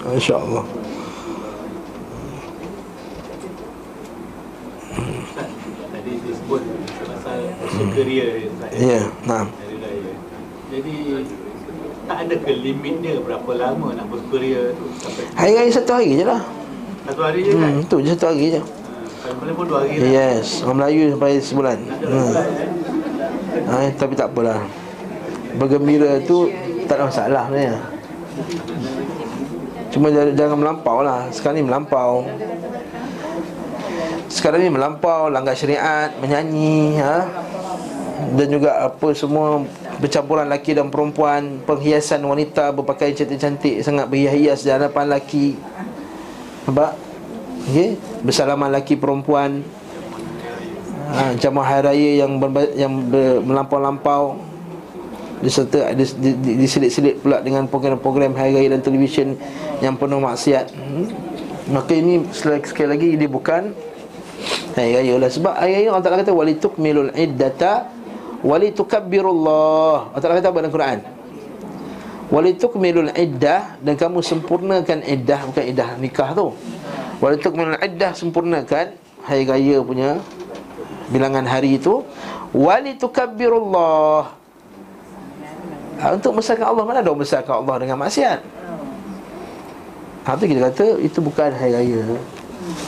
InsyaAllah. Tadi disebut pasal sukaria. Ya, nah. Jadi tak ada ke limitnya berapa lama nak bersukaria tu? Hari raya satu hari je lah. Satu hari je kan? Itu je, satu hari je. Melayu 2 hari. Yes, orang Melayu sampai sebulan. Tapi tak apalah. Bergembira tu tak ada masalah sebenarnya. Cuma jangan melampau lah. Sekarang ni melampau. Sekarang ni melampau, langgar syariat, menyanyi, dan juga apa semua bercampuran lelaki dan perempuan, penghiasan wanita berpakaian cantik-cantik sangat berhias di hadapan lelaki. Nampak? Okey, bersalaman lelaki perempuan. Ha, jamu hari raya yang melampau-lampau, diserta diselit-selit pula dengan program-program hari raya dan televisyen yang penuh maksiat. Maka ini sekali lagi dia bukan hari raya lah. Sebab hari raya Allah Ta'ala kata walitukmilul iddata walitukabbirullah. Allah Ta'ala kata apa dalam Quran? Walitukmilul iddah, dan kamu sempurnakan iddah, bukan iddah nikah tu. Walitukmilul iddah, sempurnakan hari raya punya bilangan hari itu. Walitukabbirullah, untuk membesarkan Allah. Mana ada membesarkan Allah dengan maksiat? Itu kita kata itu bukan hari raya.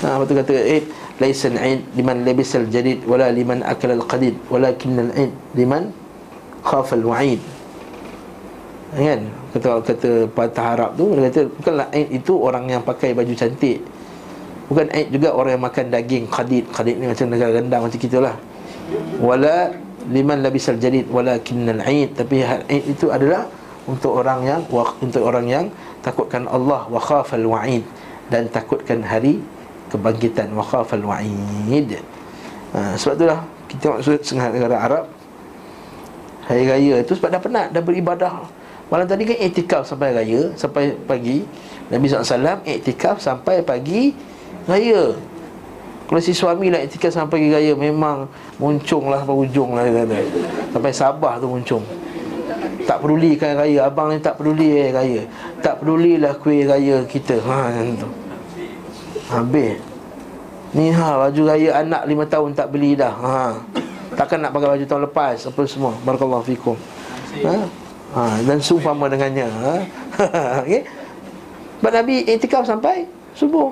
Lepas tu kata laisal aid liman labisal jadid wala liman akala al-qadid walakin al-aid liman khafa al-wa'id. Kan? Kata patah Arab tu, dia kata bukanlah aid itu orang yang pakai baju cantik. Bukan aib juga orang yang makan daging qadid. Qadid ni macam negara rendang macam kita lah. Wala liman labisal jadid walakinnal aid, tapi aid itu adalah untuk orang yang takutkan Allah wa khafal wa'id, dan takutkan hari kebangkitan wa khafal wa'id. Sebab itulah kita maksud setengah negara Arab hari raya itu sebab dah penat dah beribadah. Malam tadi kan iktikaf sampai raya, sampai pagi. Nabi SAW iktikaf sampai pagi raya. Kalau si suami nak iktikaf sampai pagi raya, memang muncung lah sampai hujung lah, sampai Sabah tu muncung. Tak pedulikan raya. Abang ni tak peduli raya, tak pedulilah kuih raya kita. Ha, tu habis ni, ha, baju raya anak 5 tahun tak beli dah. Ha, takkan nak pakai baju tahun lepas apa semua. Barakallahu fikum. Ha, ha, dan seumpama dengannya. Ha, okey. Sebab Nabi iktikaf sampai subuh.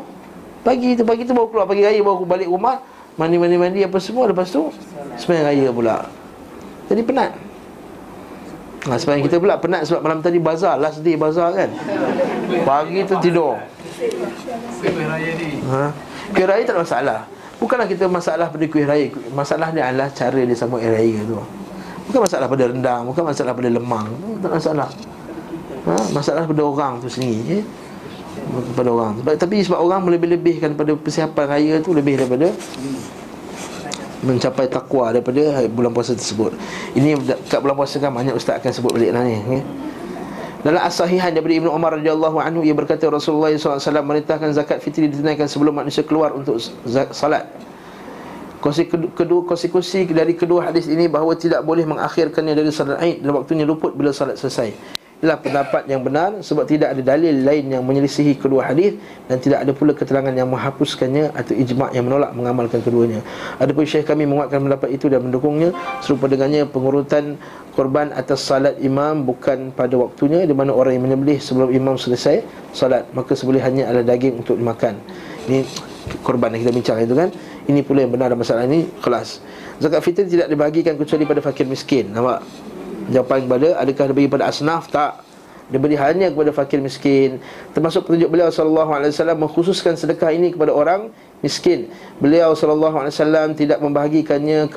Pagi tu baru keluar, pagi raya baru balik rumah, mandi apa semua, lepas tu sembahyang raya pula. Jadi penat. Nah, sembahyang kita pula penat sebab malam tadi bazar, last day bazar kan. Pagi tu tidur. Ha? Kuih raya tak ada masalah. Bukanlah kita masalah pada kuih raya. Masalah dia adalah cara dia sambut raya tu. Bukan masalah pada rendang, bukan masalah pada lemang, tak masalah. Ha? Masalah pada orang tu sendiri. Kepada orang. Tapi sebab orang melebih-lebihkan pada persiapan raya tu, lebih daripada mencapai takwa daripada bulan puasa tersebut. Ini kat bulan puasa kan banyak ustaz akan sebut balik lah ni. Okay? Dalam as-sahihan daripada Ibn Umar radhiyallahu anhu, ia berkata Rasulullah SAW merintahkan zakat fitri ditunaikan sebelum manusia keluar untuk salat. Konsekuensi dari kedua hadis ini bahawa tidak boleh mengakhirkannya dari salat Aid dan waktunya luput bila salat selesai. Ialah pendapat yang benar sebab tidak ada dalil lain yang menyelisihi kedua hadis, dan tidak ada pula keterangan yang menghapuskannya atau ijma' yang menolak mengamalkan keduanya. Adapun syekh kami menguatkan pendapat itu dan mendukungnya. Serupa dengannya pengurutan korban atas salat imam bukan pada waktunya, di mana orang yang menyembelih sebelum imam selesai salat, maka sembelihannya adalah daging untuk dimakan. Ini korban yang kita bincang itu kan. Ini pula yang benar dalam masalah ini. Kelas zakat fitri tidak dibagikan kecuali pada fakir miskin. Nampak? Jawapan kepada adakah dia bagi pada asnaf? Tak. Dia beri hanya kepada fakir miskin. Termasuk petunjuk beliau SAW mengkhususkan sedekah ini kepada orang miskin. Beliau SAW tidak membahagikannya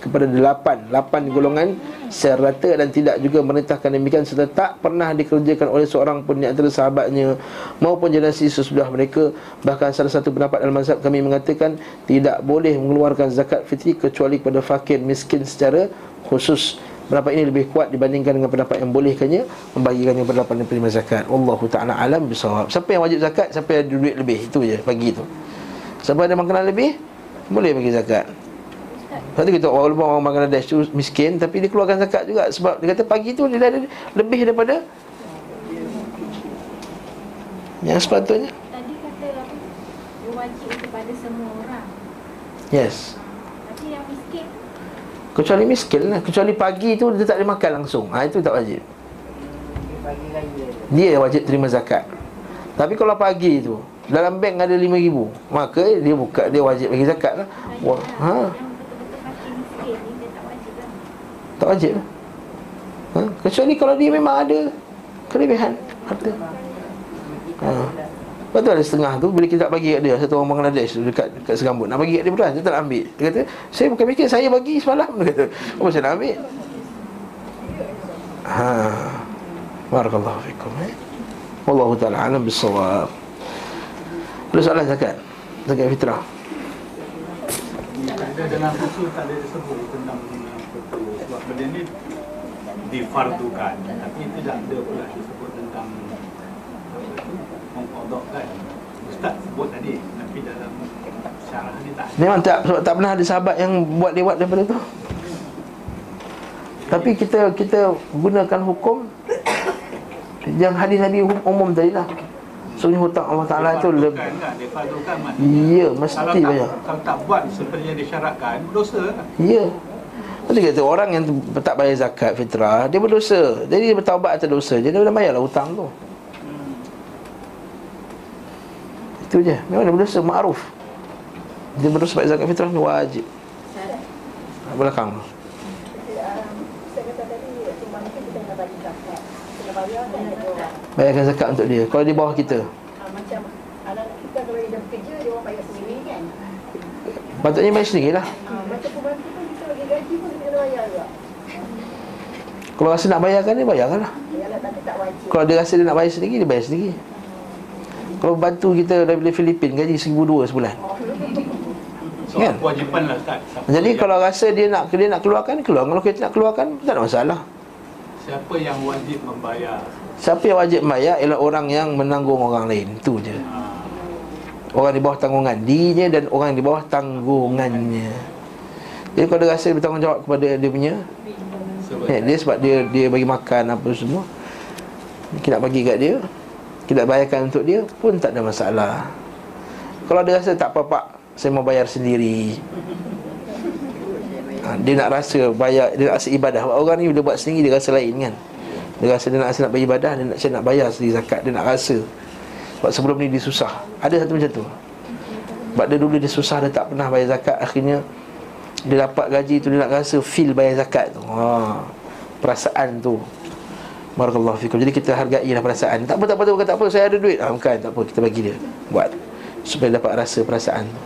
kepada 8 golongan secara rata, dan tidak juga merintahkan demikian, serta tak pernah dikerjakan oleh seorang pun di antara sahabatnya maupun generasi sesudah mereka. Bahkan salah satu pendapat dalam mazhab kami mengatakan tidak boleh mengeluarkan zakat fitri kecuali kepada fakir miskin secara khusus. Pendapat ini lebih kuat dibandingkan dengan pendapat yang bolehkannya membagikannya pendapat dan penerima zakat. Wallahu ta'ala alam bisawab. Siapa yang wajib zakat? Siapa yang ada duit lebih, itu je bagi tu. Siapa ada makanan lebih, boleh bagi zakat. Lepas tu kita orang Bangladesh tu miskin, tapi dia keluarkan zakat juga. Sebab dia kata pagi tu dia ada lebih daripada yang sepatutnya. Tadi kata dia wajib kepada semua orang. Yes. Kecuali miskin lah. Kecuali pagi tu dia tak boleh makan langsung. Ha, itu tak wajib. Dia wajib terima zakat. Tapi kalau pagi tu dalam bank ada 5,000, maka dia wajib bagi zakat lah. Ha. Tak wajib lah. Ha? Kecuali kalau dia memang ada kelebihan harta. Ha. Lepas tu ada setengah tu, bila kita tak bagi kat dia, satu orang Bangladesh tu dekat Segambut, nak bagi kat dia beras, dia tak nak ambil. Dia kata, saya bukan mikir, saya bagi semalam. Dia kata, oh, macam nak ambil. Barakallahu fikum. Wallahu ta'ala alam bisawab. Ada soalan zakat? Zakat fitrah. Ada dalam buku tak ada sebut tentang sebab benda ni difardukan, tapi tidak ada pula disebut tentang mengkodokkan. Ustaz sebut tadi, tapi dalam syarah ni tak. Memang tak pernah ada sahabat yang buat lewat daripada tu. Tapi kita gunakan hukum yang hadis-hadis umum tadilah. So ni hutang Allah Ta'ala tu lebih kan, ya, mesti kalau banyak. Kalau tak buat seperti yang disyaratkan, berdosa lah. Ya. Jadi kata orang yang tak bayar zakat fitrah, dia berdosa. Jadi dia bertaubat atas dosa. Jadi dia bayarlah hutang tu. Itu je. Memang dia berdosa, ma'ruf. Dia berdosa bayar zakat fitrah ni wajib. Belakang tu bayarkan zakat untuk dia kalau di bawah kita. Macam anak-anak kita kalau dia bekerja, dia orang bayar sendiri kan. Patutnya bayar sendiri lah. Macam pembantu pun kita bagi gaji pun kita kena bayar juga. Kalau rasa nak bayarkan, dia bayarkan lah. Yalah, tapi tak wajib. Kalau dia rasa dia nak bayar sendiri, dia bayar sendiri. Kalau bantu kita dari Filipin, gaji RM1,200 sebulan. So, kan? Kewajipan lah Ustaz. Jadi kalau rasa dia nak keluarkan, keluar. Kalau kita nak keluarkan, tak ada masalah. Siapa yang wajib membayar? Siapa yang wajib membayar ialah orang yang menanggung orang lain. Itu je. Orang di bawah tanggungan dirinya dan orang di bawah tanggungannya. Jadi kalau dia rasa dia bertanggungjawab kepada dia punya dia sebab dia bagi makan apa semua, kita nak bagi kat dia, kita nak bayarkan untuk dia pun tak ada masalah. Kalau dia rasa tak apa pak, saya mau bayar sendiri, dia nak rasa bayar, dia nak rasa ibadah. Orang ni dia buat sendiri, dia rasa lain kan. Dia rasa dia nak beribadah, dia nak bayar sendiri zakat, dia nak rasa. Sebab sebelum ni dia susah. Ada satu macam tu. Sebab dia dulu dia susah, dia tak pernah bayar zakat, akhirnya dia dapat gaji tu dia nak rasa feel bayar zakat tu. Perasaan tu. Barakallahu fikum. Jadi kita hargailah perasaan. Tak apa, saya ada duit. Bukan, tak apa, kita bagi dia. Buat supaya dapat rasa perasaan tu.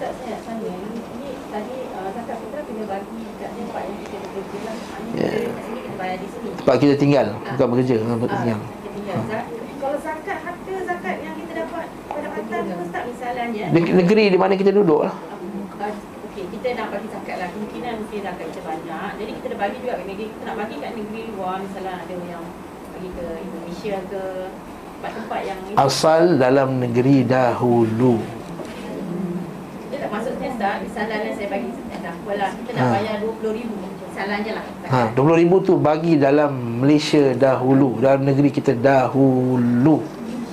Tak saya nak tanya. Ini tadi zakat fitrah kena bagi kat tempat yang kita bekerja lah. Sebab kita tinggal, bukan bekerja, tinggal. Kalau zakat harta, zakat yang kita dapat pada pantan tu Ustaz, misalnya negeri di mana kita duduk lah. Okey, kita nak bagi zakat lah. Kemungkinan zakat kita banyak. Jadi kita dah bagi juga kat negeri. Kita nak bagi kat negeri luar, misalnya ada yang bagi ke Indonesia ke tempat-tempat yang asal dalam negeri dahulu. Dia tak maksudnya Ustaz, misalnya saya bagi dah apalah, kita nak bayar RM20,000. RM20,000 tu bagi dalam Malaysia dahulu, dalam negeri kita dahulu.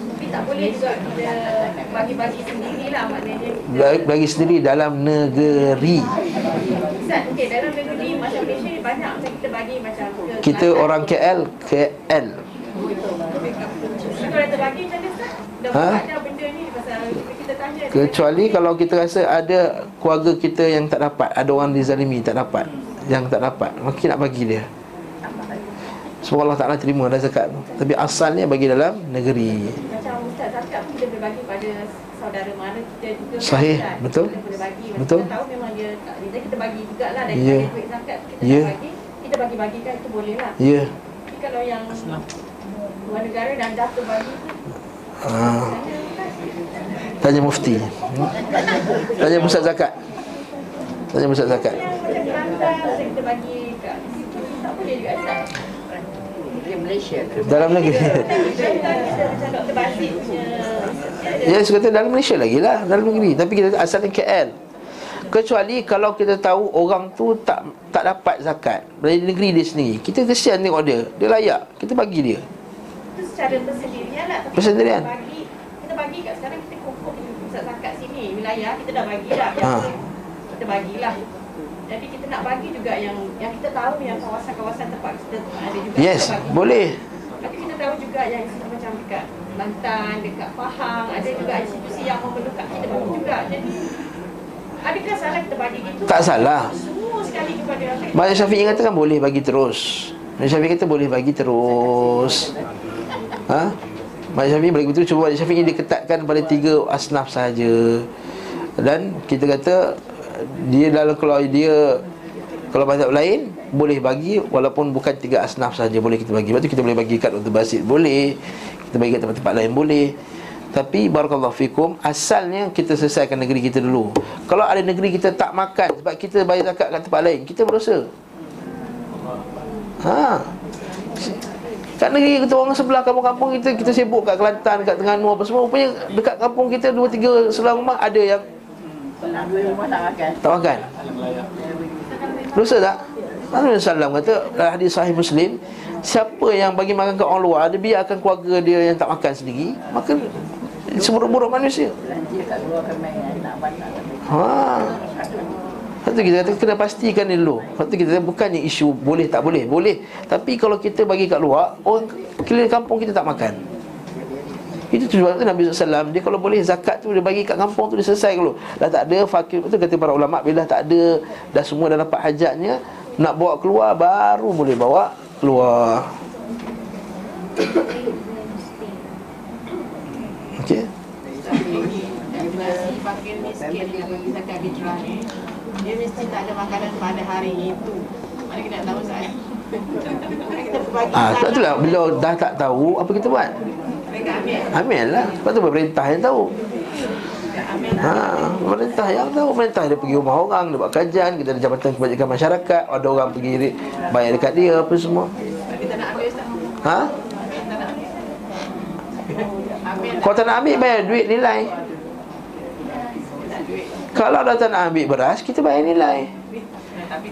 Tapi tak boleh juga kita bagi-bagi sendirilah, maknanya bagi sendiri dalam negeri. Ustaz, okey, dalam negeri macam Malaysia ni banyak, macam kita bagi macam kita orang KL. Kalau kita bagi macam Ustaz, dah ada benda ni pasal kita tanya. Kecuali kalau kita rasa ada keluarga kita yang tak dapat, ada orang dizalimi tak dapat. Yang tak dapat, maka nak bagi dia. Semoga Allah Ta'ala terima dah zakat tu. Tapi asalnya bagi dalam negeri. Macam Ustaz, zakat pun kita boleh bagi pada saudara mana kita juga. Sahih, kan, betul. Kita boleh bagi, betul. Kita tahu memang dia tak ada, kita bagi jugalah. Dari duit zakat kita tak bagi, kita bagi-bagikan, itu boleh lah. Tapi kalau yang luar negara dan dah terbagi tu, tanya mufti, tanya pusat zakat. Tanya pusat zakat. Dalam negeri. Ya, saya kata dalam Malaysia lagi lah, dalam negeri. Tapi kita asalnya KL. Kecuali kalau kita tahu orang tu tak dapat zakat dari negeri dia sendiri, kita kesian tengok dia, dia layak, kita bagi dia. Itu secara persendirian lah. Persendirian. Kita bagi kat sekarang, kita kumpul pusat zakat sini wilayah, kita dah bagi dah. Kita bagilah. Jadi kita nak bagi juga yang kita tahu, yang kawasan-kawasan tempat kita ada juga. Yes, boleh. Tapi kita tahu juga yang macam dekat Lantan, dekat Pahang, ada juga institusi yang memerlukan, kita bagi juga. Jadi adakah salah kita bagi gitu? Tak salah. Semua sekali kepada Mazhab Syafi'i katakan boleh bagi terus. Mazhab Syafi'i kata boleh bagi terus. Mazhab Syafi'i bagi betul, cuma Mazhab Syafi'i diketatkan pada 3 asnaf saja. Dan kita kata dia dalam, kalau dia kalau mazhab lain boleh bagi walaupun bukan tiga asnaf saja boleh kita bagi. Sebab tu kita boleh bagi kat untuk basit boleh, kita bagi kat tempat-tempat lain boleh. Tapi barakallahu fikum, asalnya kita selesaikan negeri kita dulu. Kalau ada negeri kita tak makan sebab kita bayar zakat kat tempat lain, kita berdosa. Ha. Kat negeri kita orang sebelah kampung-kampung kita, kita sibuk kat Kelantan, kat Terengganu apa semua. Rupanya dekat kampung kita 2-3 selang rumah ada yang tak makan. Tak makan. Dosa tak? Nabi sallallahu alaihi wasallam kata, hadis sahih Muslim, siapa yang bagi makan kat orang luar, dia biarkan keluarga dia yang tak makan sendiri, maka seburuk-buruk manusia. Ha. Lepas tu kita kata, kena pastikan dia dulu. Lepas tu kita kata, bukannya isu boleh tak boleh. Boleh. Tapi kalau kita bagi kat luar, orang keliling kampung kita tak makan. Itu tujuan tu Nabi SAW. Dia kalau boleh zakat tu, dia bagi kat kampung tu, dia selesai dulu. Dah tak ada, fakir tu kata para ulama', bila tak ada, dah semua dah dapat hajatnya, nak bawa keluar, baru boleh bawa keluar. Okey. Fakir miskin dia bagi zakat fitrah, dia mesti tak ada makanan pada hari itu. Mana kita nak tahu saya? Tak tahu lah. Bila dah tak tahu, apa kita buat? Mereka ambil lah. Sebab tu pemerintah yang tahu. Pemerintah yang tahu. Pemerintah dia pergi rumah orang, dia buat kajian. Kita ada Jabatan Kebajikan Masyarakat. Ada orang pergi bayar dekat dia, apa semua. Kita nak ambil, Ustaz? Ha? Kalau tak nak ambil, bayar duit nilai. Kalau dah tak nak ambil beras, kita bayar nilai.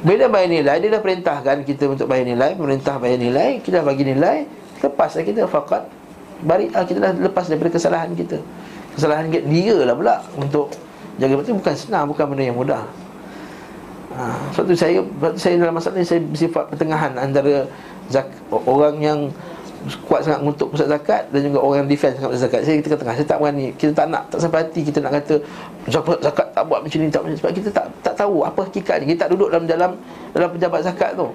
Bila bayar nilai, dia dah perintahkan kita untuk bayar nilai. Pemerintah bayar nilai, kita dah bagi nilai. Lepaslah kita, faqat bari'ah, kita dah lepas daripada kesalahan kita. Kesalahan dia lah pula untuk jaga. Itu bukan senang, bukan benda yang mudah. Sebab tu saya dalam masalah ni, saya bersifat pertengahan antara orang yang kuat sangat untuk pusat zakat dan juga orang yang defense sangat pusat zakat. Saya kita tengah, saya tak berani, kita tak nak, tak sampai hati kita nak kata zakat tak buat macam ni, tak macam, sebab kita tak tahu apa hakikatnya. Kita tak duduk dalam pejabat zakat tu.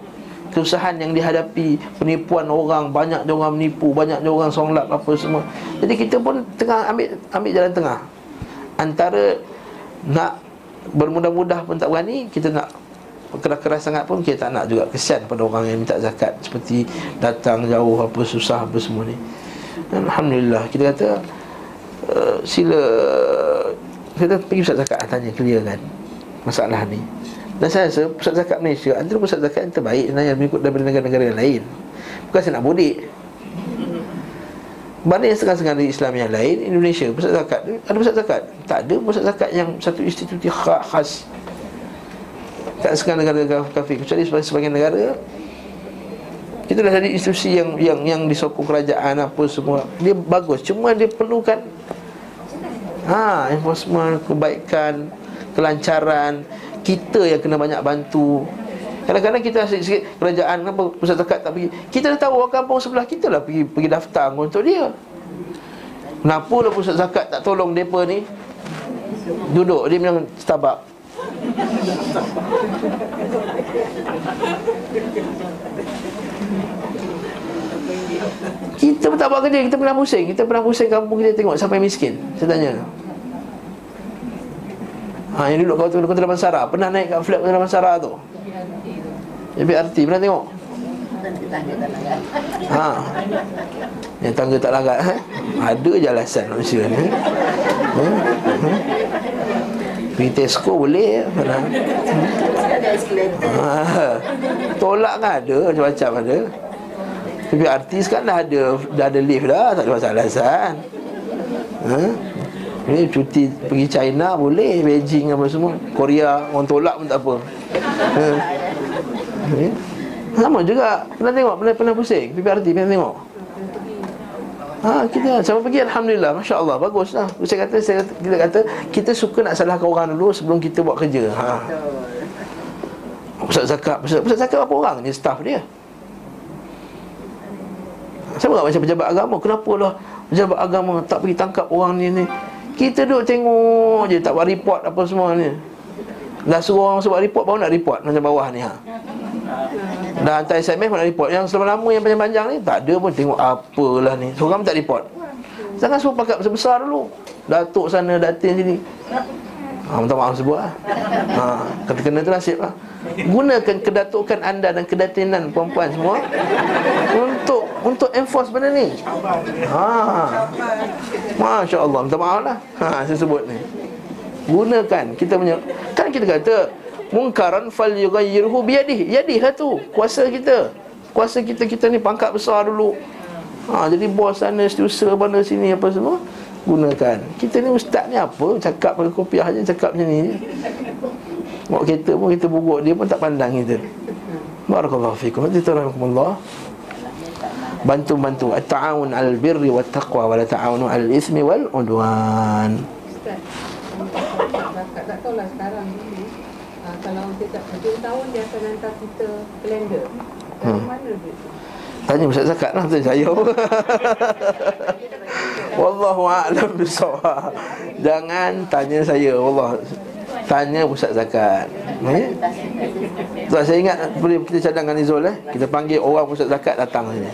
Kesusahan yang dihadapi, penipuan orang, banyak dia orang menipu, banyak dia orang songlap apa semua. Jadi kita pun tengah ambil jalan tengah. Antara nak bermudah-mudah pun tak berani, kita nak keras-keras sangat pun kita tak nak juga. Kesian pada orang yang minta zakat seperti datang jauh, apa susah, apa semua ni. Dan alhamdulillah kita kata sila kita pergi pusat zakat, tanya clear kan masalah ni. Dan saya rasa pusat zakat Malaysia antara pusat zakat yang terbaik yang mengikut daripada negara-negara lain. Bukan saya nak bodik. Banding sekarang-sekarang Islam yang lain, Indonesia pusat zakat, ada pusat zakat? Tak ada pusat zakat yang satu institusi khas. Tak sekarang negara-negara kafir, kecuali sebagian negara itu dah jadi institusi yang disokong kerajaan apa semua. Dia bagus, cuma dia perlukan enforcement, kebaikan, kelancaran. Kita yang kena banyak bantu. Kadang-kadang kita sikit-sikit kerajaan, kenapa pusat zakat tak pergi? Kita dah tahu orang kampung sebelah kita lah pergi daftar untuk dia. Kenapa lah pusat zakat tak tolong mereka ni? Duduk, dia memang setabak. Kita pun tak buat kerja. Kita pernah pusing kampung kita, tengok sampai miskin. Saya tanya, yang duduk kau Kota Damansara, pernah naik kat flat Kota Damansara tu, BRT, pernah tengok? Yang tangga tak larat, ada je alasan manusia ni. Pergi Tesco boleh, tolak kan ada, macam-macam ada. Tapi artis kan dah ada lift dah, tak ada masalah alasan. Ini cuti pergi China boleh, Beijing apa semua, Korea, orang tolak pun tak apa. Sama juga, pernah tengok, pernah pusing PPRT, pernah tengok. Kita sama pergi, alhamdulillah, masya-Allah, baguslah. Saya kata kita suka nak salahkan orang dulu sebelum kita buat kerja. Pusat zakat apa orang ni staff dia. Sama tak macam pejabat agama, kenapalah pejabat agama tak pergi tangkap orang ni? Kita duduk tengok je, tak buat report apa semua ni. Dah suruh orang buat report, baru nak report macam bawah ni. Dah hantar SMS pun nak report. Yang selama-lama yang panjang-panjang ni tak ada pun, tengok apalah ni. Seorang pun tak report. Jangan suruh pakat besar-besar dulu. Datuk sana, datin sini. minta maaf sebut lah. Kena-kena tu nasib lah. Gunakan kedatukan anda dan kedatinan perempuan semua untuk enforce benda ni. Masya Allah, minta maaf lah. Saya sebut ni. Gunakan, kita punya. Kan kita kata mungkaran fal yughayyirhu biyadihi. Yadihi tu kuasa kita. Kuasa kita ni pangkat besar dulu. Jadi bos sana, setiausaha mana sini apa semua. Gunakan. Kita ni ustaz ni apa, cakap pakai kopiah je, cakap macam ni je. Bawa kereta pun kita buruk, dia pun tak pandang kita. Barakallahu fikum. Assalamualaikum. Bantu-bantu. At-ta'awun al-birri wa taqwa wa la ta'awun al-ismi wal udwan. Ustaz, tak tahulah sekarang ni, kalau kita tak berjaya tahun, dia akan hantar kita kalender. Mana dia tu? Tanya Ustaz Zakat lah, tanya saya. Wallahu a'lam bissawab. Jangan tanya saya, wallah. Tanya Ustaz Zakat. Tuan, saya ingat boleh kita cadangkan Izul kita panggil orang Ustaz Zakat datang sini.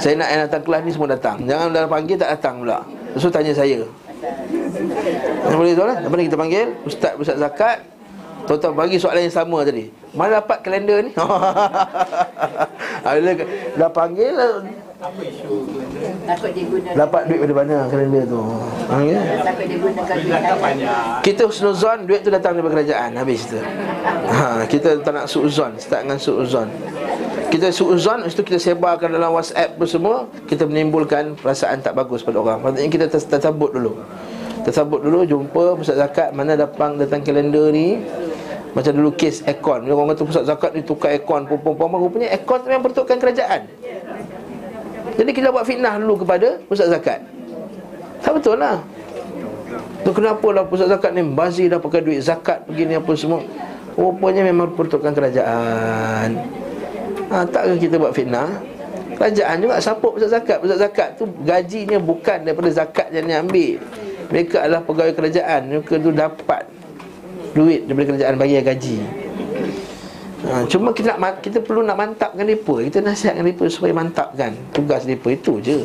Saya nak yang datang kelas ni semua datang. Jangan dah panggil tak datang pula. So tanya saya. Boleh Izul apa ni kita panggil Ustaz Zakat. Tuan-tuan bagi soalan yang sama tadi. Mana dapat kalender ni? Dah panggil lah. Dapat duit dari mana kalender tu? Kita husnuzon, duit tu datang daripada kerajaan. Habis tu. Kita tak nak suuzon. Start dengan suuzon. Kita suuzon, lepas tu kita sebarkan dalam WhatsApp pun semua. Kita menimbulkan perasaan tak bagus pada orang. Maksudnya kita tersabut dulu. Tersabut dulu, jumpa pusat zakat. Mana datang kalender ni. Macam dulu kes aircon. Bila orang kata pusat zakat ni tukar aircon, rupanya aircon tu memang peruntukan kerajaan. Jadi kita buat fitnah dulu kepada pusat zakat. Tak betul lah. Tu kenapa lah pusat zakat ni bazir dah pakai duit zakat begini apa semua. Rupanya memang peruntukan kerajaan. Takkah kita buat fitnah? Kerajaan juga support pusat zakat. Pusat zakat tu gajinya bukan daripada zakat yang dia ambil. Mereka adalah pegawai kerajaan. Mereka tu dapat duit daripada kerajaan bagi gaji. Cuma kita perlu nak mantapkan mereka. Kita nasihatkan mereka supaya mantapkan tugas mereka. Itu je.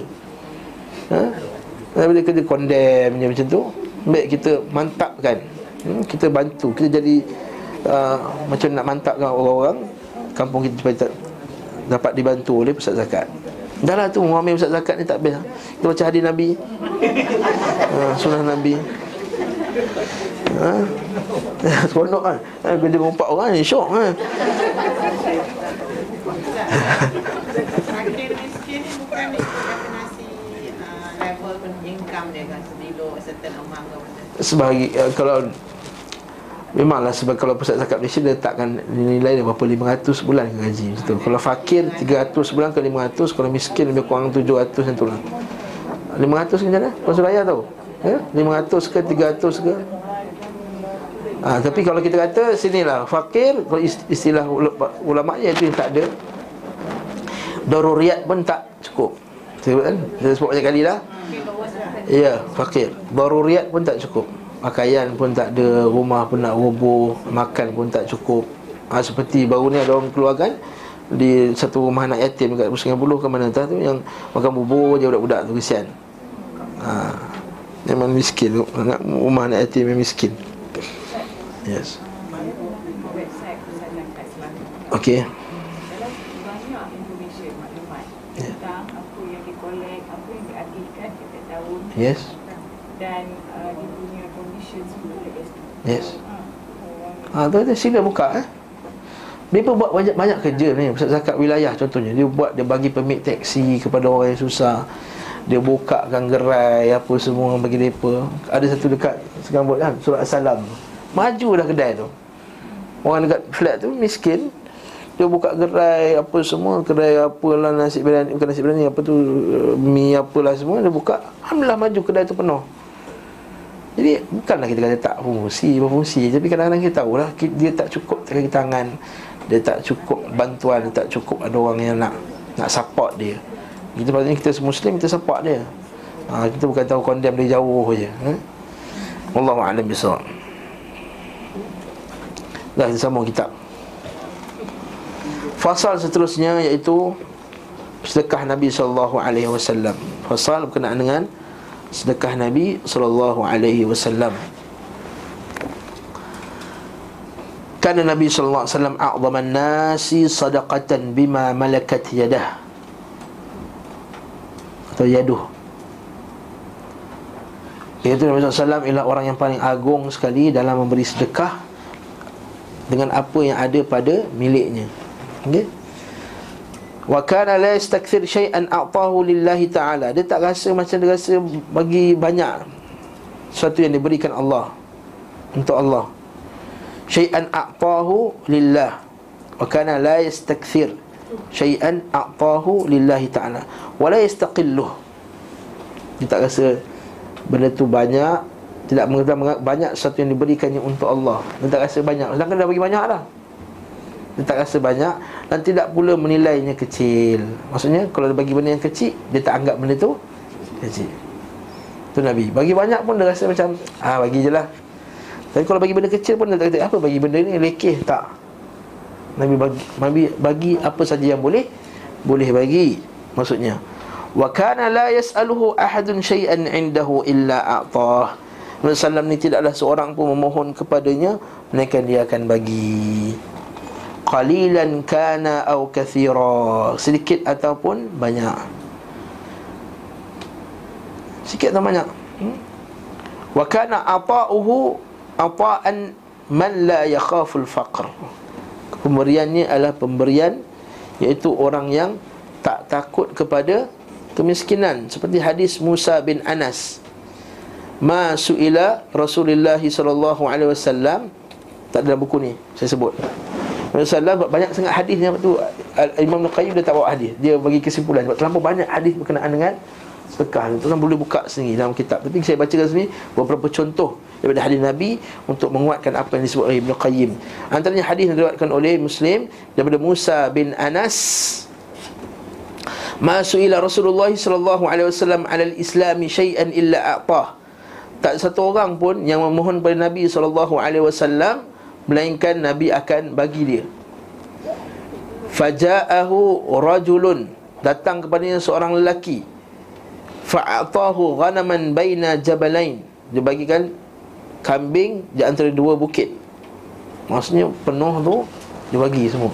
Bila kita condemn macam tu, baik kita mantapkan. Kita bantu. Kita jadi macam nak mantapkan orang-orang kampung kita supaya dapat dibantu oleh pusat zakat. Dah lah tu, muamil pusat zakat ni tak best. Kita baca hadis Nabi, sunnah Nabi. Seronok kan. Bila dengan 4 orang ni, syok kan. Fakir miskin ni bukan definasi level income dia kan. Sebelum certain amount ke macam tu. Sebagi, kalau memanglah sebab kalau pusat zakat Malaysia letakkan nilai berapa 500 sebulan ke gaji macam tu. Kalau fakir 300 sebulan ke 500, kalau miskin lebih kurang 700 macam tu lah. 500 ke macam mana? Puan Suraya tahu. 500 ke 300 ke? Tapi kalau kita kata sinilah fakir, kalau istilah ulama iaitu tak ada daruriyat pun tak cukup. Saya sebut banyak kali dah. Ya, fakir. Daruriyat pun tak cukup. Pakaian pun tak ada, rumah pun nak roboh, makan pun tak cukup. Seperti baru ni ada orang keluarkan di satu rumah anak yatim dekat Sungai Buloh ke mana tu, yang makan bubur je budak-budak tu, kesian. Memang miskin, rumah anak yatim memang miskin. Yes. Okey. Yes. Dan yes. Tu sila buka. Mereka buat banyak kerja ni. Pusat zakat wilayah contohnya, dia buat, dia bagi permit teksi kepada orang yang susah. Dia bukakan gerai apa semua bagi mereka. Ada satu dekat Segambut kan, Surat Salam. Maju dah kedai tu. Orang dekat flat tu miskin. Dia buka gerai apa semua, kedai apalah nasi berani, bukan nasi berani apa tu, mi apalah semua dia buka. Alhamdulillah maju kedai tu penuh. Jadi bukanlah kita kata tak berfungsi. Tapi kadang-kadang kita tahulah dia tak cukup kaki tangan, dia tak cukup bantuan, dia tak cukup ada orang yang nak support dia. Kita patutnya kita muslim kita support dia. Kita bukan tahu condemn dia jauh je. Wallahu a'lam bissawab. Dah kita sambung kitab. Fasal seterusnya iaitu sedekah Nabi sallallahu alaihi wasallam. Fasal berkenaan dengan sedekah Nabi sallallahu alaihi wasallam. Kana Nabi sallallahu alaihi wasallam a'dhaman nasi sadaqatan bima malakat yadah atau yaduh. Iaitu Nabi sallallahu alaihi wasallam ialah orang yang paling agung sekali dalam memberi sedekah dengan apa yang ada pada miliknya. Okey. Wa kana la yastakthir syai'an a'tahu lillahi ta'ala. Dia tak rasa macam dia rasa bagi banyak sesuatu yang diberikan Allah untuk Allah. Syai'an a'tahu lillah. Wa kana la yastakthir syai'an a'tahu lillahi ta'ala. Wa la yastaqilluh. Dia tak rasa benda tu banyak, tidak mengatakan banyak sesuatu yang diberikannya untuk Allah. Dia tak rasa banyak. Sedangkan dah bagi banyak dah. Dia tak rasa banyak dan tidak pula menilainya kecil. Maksudnya kalau dia bagi benda yang kecil, dia tak anggap benda tu kecil. Tu Nabi. Bagi banyak pun dia rasa macam bagi je lah. Tapi kalau bagi benda kecil pun dia tak kata apa bagi benda ni lekeh tak. Nabi bagi apa saja yang boleh bagi. Maksudnya wa kana la yas'aluhu ahadun shay'an 'indahu illa a'tah. Rasulullah ni tidaklah seorang pun memohon kepadanya melainkan dia akan bagi. Qalilan kana aw kathira, sedikit ataupun banyak. Sedikit atau banyak. Wa kana ata'uhu ata'an man la yakhafu al-faqr. Pemberiannya adalah pemberian iaitu orang yang tak takut kepada kemiskinan, seperti hadis Musa bin Anas. Ma su'ila Rasulullah sallallahu alaihi wasallam, tak ada buku ni saya sebut. Rasulullah banyak sangat hadis yang tu Imam Al-Qayyim dia tak bawa hadis. Dia bagi kesimpulan sebab terlalu banyak hadis berkenaan dengan sedekah. Tuan boleh buka sendiri dalam kitab. Tapi saya bacakan sini beberapa contoh daripada hadis Nabi untuk menguatkan apa yang disebut oleh Ibn Qayyim. Antaranya hadis yang diriwayatkan oleh Muslim daripada Musa bin Anas. Ma su'ila Rasulullah sallallahu alaihi wasallam 'alal Islami syai'an illa a'tah. Tak satu orang pun yang memohon kepada Nabi sallallahu alaihi wasallam melainkan Nabi akan bagi dia. Faja'ahu rajulun, datang kepadanya seorang lelaki. Fa'atahu ghanaman baina jabalain, dia bagikan kambing di antara dua bukit. Maksudnya penuh tu dia bagi semua.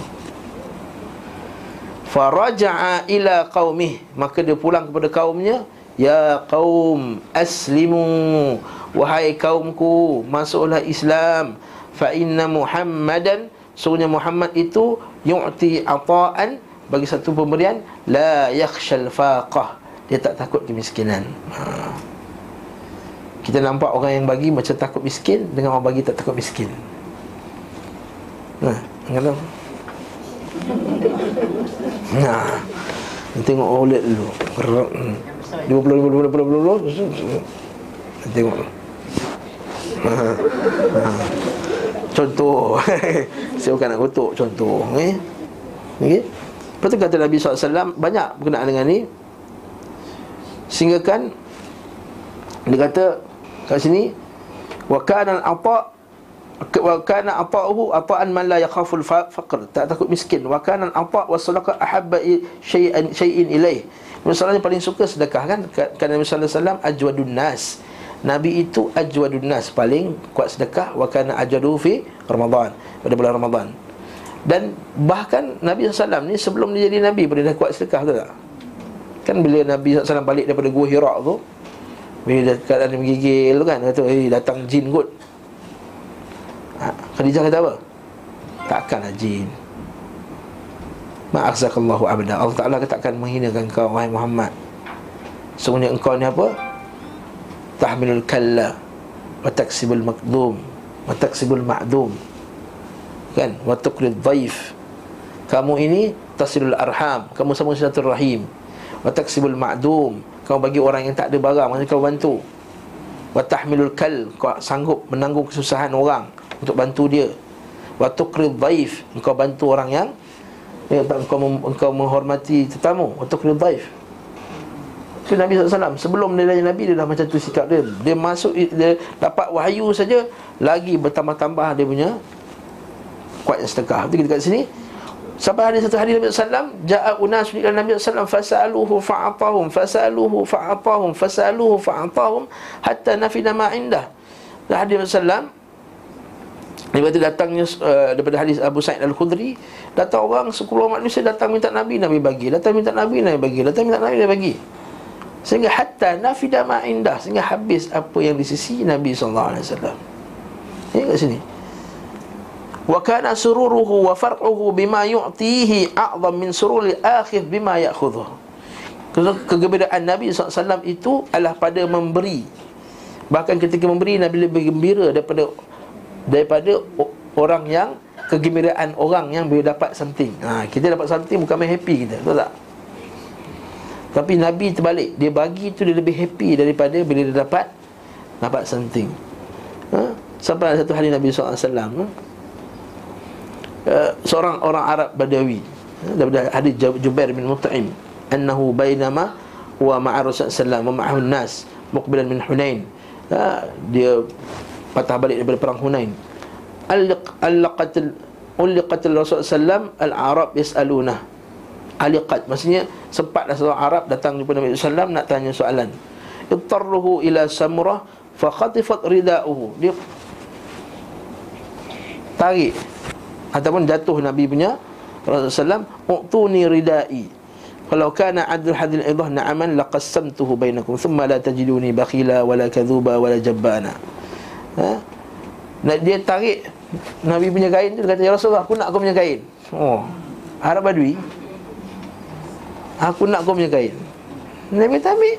Faraja'a ila qaumih, maka dia pulang kepada kaumnya. Ya qaum aslimu, wahai kaumku, masuklah Islam. Fa inna Muhammadan, sungguhnya Muhammad itu yu'ti ata'an, bagi satu pemberian, la yakhshal faqah, dia tak takut kemiskinan. Kita nampak orang yang bagi macam takut miskin dengan orang bagi tak takut miskin. Tengok OLED dulu. 20 tengok. Contoh. Saya bukan nak kutuk contoh. Okey. Lepas tu kata Nabi SAW banyak berkenaan dengan ni. Sehingga kan dia kata kat sini wa kana al-ata wa kana ata'uhu ata'an man la yakhafu al-faqr, tak takut miskin. Wa kana al-ata was sadaqah ahabba shay'in ilaih. Misalnya paling suka sedekah kan, kerana Nabi sallallahu alaihi wasallam ajwadun nas. Nabi itu ajwadun nas, paling kuat sedekah. Wa kana ajwadu fi Ramadan, pada bulan Ramadan. Dan bahkan Nabi SAW ni sebelum dia jadi Nabi pun dia dah kuat sedekah, betul tak? Kan bila Nabi SAW balik daripada Gua Hira tu, bila keadaan dia menggigil tu kan, kata datang jin kot. Khadijah kata apa? Takkanlah jin. Ma'azakallahu abda, Allah Ta'ala takkan menghinakan kau, wahai Muhammad. Sungguhnya engkau ni apa? Tahmilul kalla wa taksibul maqdum wa taksibul ma'dum, kan, wa tuqrid dhaif, kamu ini tasilul arham, kamu sambung silaturahim, wa taksibul ma'dum, kamu bagi orang yang tak ada barang, maksudnya kamu bantu, wa tahmilul kal, kau sanggup menanggung kesusahan orang untuk bantu dia, wa tuqrid dhaif, engkau bantu orang yang engkau menghormati tetamu, wa tuqrid dhaif. So Nabi SAW sebelum dia jadi Nabi, dia dah macam tu sikap dia. Dia masuk, dia dapat wahyu saja, lagi bertambah-tambah dia punya kuat sedekah. Itu kita kat sini. Sampai ada satu hari Nabi SAW, ja'a unas ila Nabi SAW fasaluhu fa'atahum, fasaluhu fa'atahum, fasaluhu fa'atahum hatta nafida ma indah. Dan Nabi SAW Dia kata datangnya daripada hadis Abu Said Al-Khudri, datang orang 10 manusia datang minta Nabi, Nabi bagi. Datang minta Nabi, Nabi bagi. Datang minta Nabi, Nabi bagi. Sehingga hatta nafida ma indah, sehingga habis apa yang di sisi Nabi sallallahu alaihi wasallam. Ini kat sini. Wa kana sururuhu wa farquhu bima yu'tihi a'zam min sururi akhif bima ya'khudhu. Kegembiraan Nabi sallallahu alaihi wasallam itu adalah pada memberi. Bahkan ketika memberi, Nabi lebih gembira daripada orang yang kegembiraan orang yang bila dapat something. Kita dapat something bukan main happy kita, betul tak? Tapi Nabi terbalik, dia bagi tu dia lebih happy daripada bila dia dapat something. Sampai satu hari Nabi SAW, seorang orang Arab Badawi, daripada hadis Jubair bin Mut'im, annahu bainama wa ma'a Rasulullah sallallahu alaihi wasallam ma'ahun nas muqbilan min Hunain. Dia patah balik daripada perang Hunain. Al-laqatil Rasulullah sallam al-Arab yas'aluna. Aliqat maksudnya sempatlah seorang Arab datang kepada Nabi sallam nak tanya soalan. Ittarruhu ila samurah fa khatifat rida'uhu. Dia tarik ataupun jatuh Nabi punya Rasulullah sallam, "U'tuni rida'i. Kalau kana 'adl hadil idah na'aman laqassamtuhu bainakum thumma la tajiduni bakhila wala kadhuba wala jabbana." Dia tarik Nabi punya kain tu, dia kata, "Ya Rasulullah, aku nak kau punya kain." Oh, Arab Badui, "Aku nak kau punya kain." Nabi kata, "Ambil."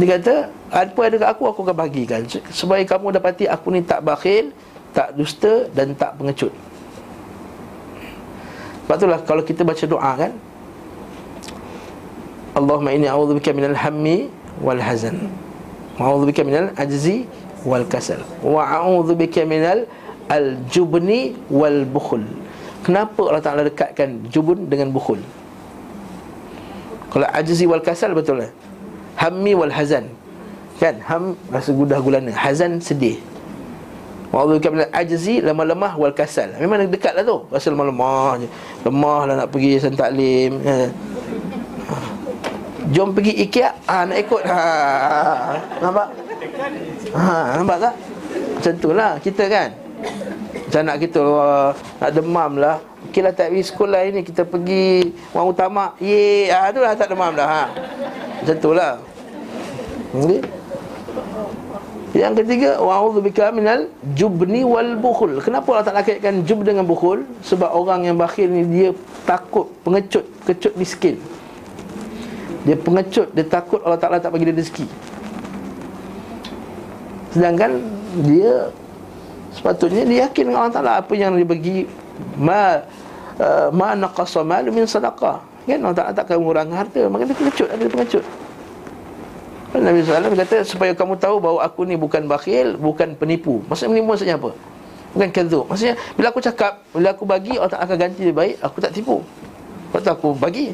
Dia kata, "Apa ada kat aku akan bagikan, supaya kamu dapati aku ni tak bakhil, tak dusta dan tak pengecut." Sebab itulah kalau kita baca doa kan, Allahumma inni a'udzubika minal hammi wal hazan, wa'udzubika minal ajzi wal kasal, wa'udzubika minal al-jubni wal bukhul. Kenapa Allah Ta'ala dekatkan jubun dengan bukhul? Kalau ajzi wal kasal betul lah, hammi wal hazan kan, ham rasa gudah gulana, hazan sedih. Wa'udzubika minal ajzi, lemah-lemah, wal kasal. Memang dekatlah tu, rasa lemah-lemah je. Lemahlah nak pergi sen taklim. Jom pergi IKEA, nak ikut. Nampak? Nampak tak? Macam tu lah kita kan. Macam anak kita nak demam lah, okey lah tak pergi sekolah ini, kita pergi orang utama. Yeay, tu lah tak demam dah. Macam tu lah. Okay? Yang ketiga, wa'udzubika minal jubni wal bukhul. Kenapa Allah Ta'ala kaitkan jub dengan bukhul? Sebab orang yang bakhil ni dia takut pengecut, kecut miskin. Dia pengecut, dia takut Allah Ta'ala tak bagi dia rezeki. Sedangkan dia sepatutnya dia yakin dengan Allah Ta'ala apa yang dia bagi. Ma naqasa malu min sadaqah. Kan Allah Ta'ala takkan mengurangi harta, maka dia pengecut, dia pengecut. Nabi SAW kata, supaya kamu tahu bahawa aku ni bukan bakhil, bukan penipu. Maksudnya penipu maksudnya apa? Bukan kadzub. Maksudnya bila aku cakap, bila aku bagi, Allah Ta'ala akan ganti lebih baik, aku tak tipu. Lepas aku bagi.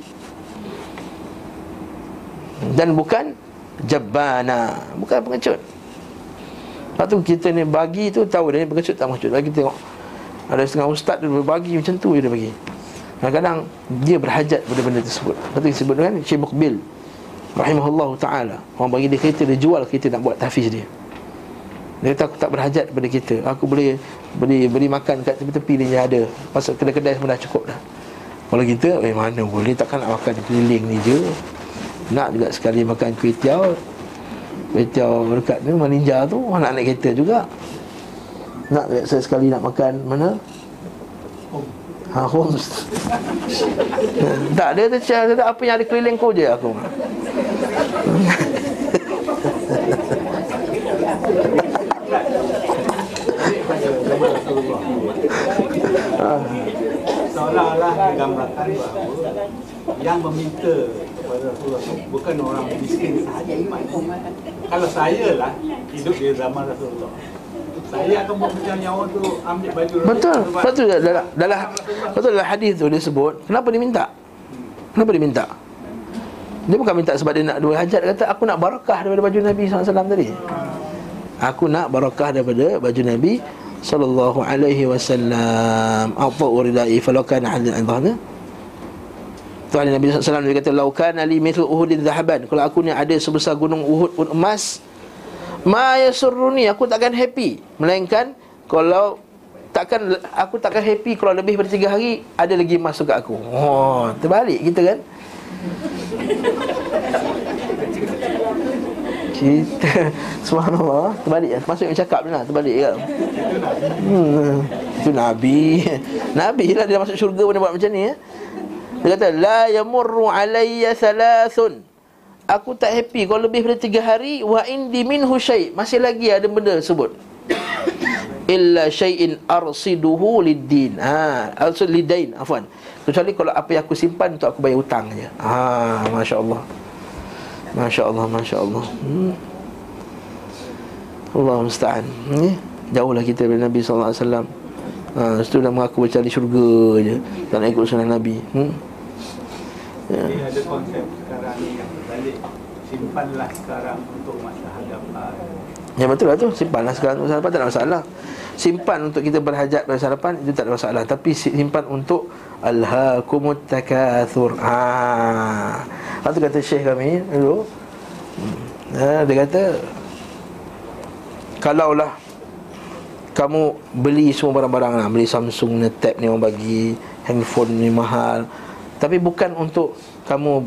Dan bukan jabbana, bukan pengecut. Lepas tu kita ni bagi tu tahu dia ni pengecut tak pengecut. Lagi tengok ada setengah ustaz dia bagi macam tu je dia bagi. Kadang-kadang dia berhajat pada benda tersebut. Lepas tu disebut dengan Sheikh Mukbil rahimahullahu ta'ala, orang bagi dia kereta, dia jual kereta nak buat tahfiz dia. Dia kata, aku tak berhajat pada kereta, aku boleh beri makan kat tepi-tepi ni je ada. Pasal kedai-kedai semua dah cukup dah. Kalau kita, mana boleh, takkan nak makan keliling ni je. Nak juga sekali makan kuih tiaw dekat ni, Malinja tu, nak naik kereta juga. Nak juga sekali nak makan mana? Homs. Tak, dia kata, apa yang ada keliling kau je aku. Seolah-olah digambarkan yang meminta kepada Rasulullah bukan orang miskin sahaja. Kalau saya lah hidup di zaman Rasulullah, saya akan buat macam nyawa tu, ambil baju. Betul. Betul dalam hadis tu dia sebut, kenapa dia minta? Kenapa dia minta? Dia bukan minta sebab dia nak dua hajat. Dia kata, aku nak barakah daripada baju Nabi SAW tadi. Aku nak barakah daripada baju Nabi SAW. A'ta'u ridai falau kana 'adil anbahna. Tuan Nabi SAW dia kata, "Lau kana li mithlu Uhudin dhahaban." Kalau aku ni ada sebesar gunung Uhud emas, ma yasurruni, aku takkan happy, melainkan Kalau takkan, aku takkan happy kalau lebih dari 3 hari ada lagi masuk kat aku. Oh, terbalik kita kan. Kita subhanallah, terbalik. Masuk yang cakap je lah, terbalik kan. Itu Nabi. Nabi lah dia masuk syurga pun dia buat macam ni ya. Dia kata la yamurru alayya salasun. Aku tak happy kalau lebih daripada 3 hari. Wa indi minhu syai', masih lagi ada benda sebut. Illa syai'in arsiduhu lid-din. Ha, arsid lidain, afwan. Kecuali kalau apa yang aku simpan untuk aku bayar hutang je. Ha, masya-Allah. Masya-Allah, masya-Allah. Allah musta'an. Ni jauhlah kita dari Nabi sallallahu alaihi wasallam. Ha, setelah mengaku bercari syurga je, tak nak ikut sunnah Nabi. Ya. Jadi ada konsep sekarang ni yang terbalik. Simpanlah sekarang untuk masa hadapan. Ya betul lah tu. Simpanlah sekarang untuk masa hadapan, tak ada masalah. Simpan untuk kita berhajat masa hadapan, itu tak ada masalah. Tapi simpan untuk alhaakumut takathur. Haa, itu kata Syekh kami dulu. Dia kata, kalaulah kamu beli semua barang-barang lah, beli Samsung ni, tab ni orang bagi, handphone ni mahal, tapi bukan untuk kamu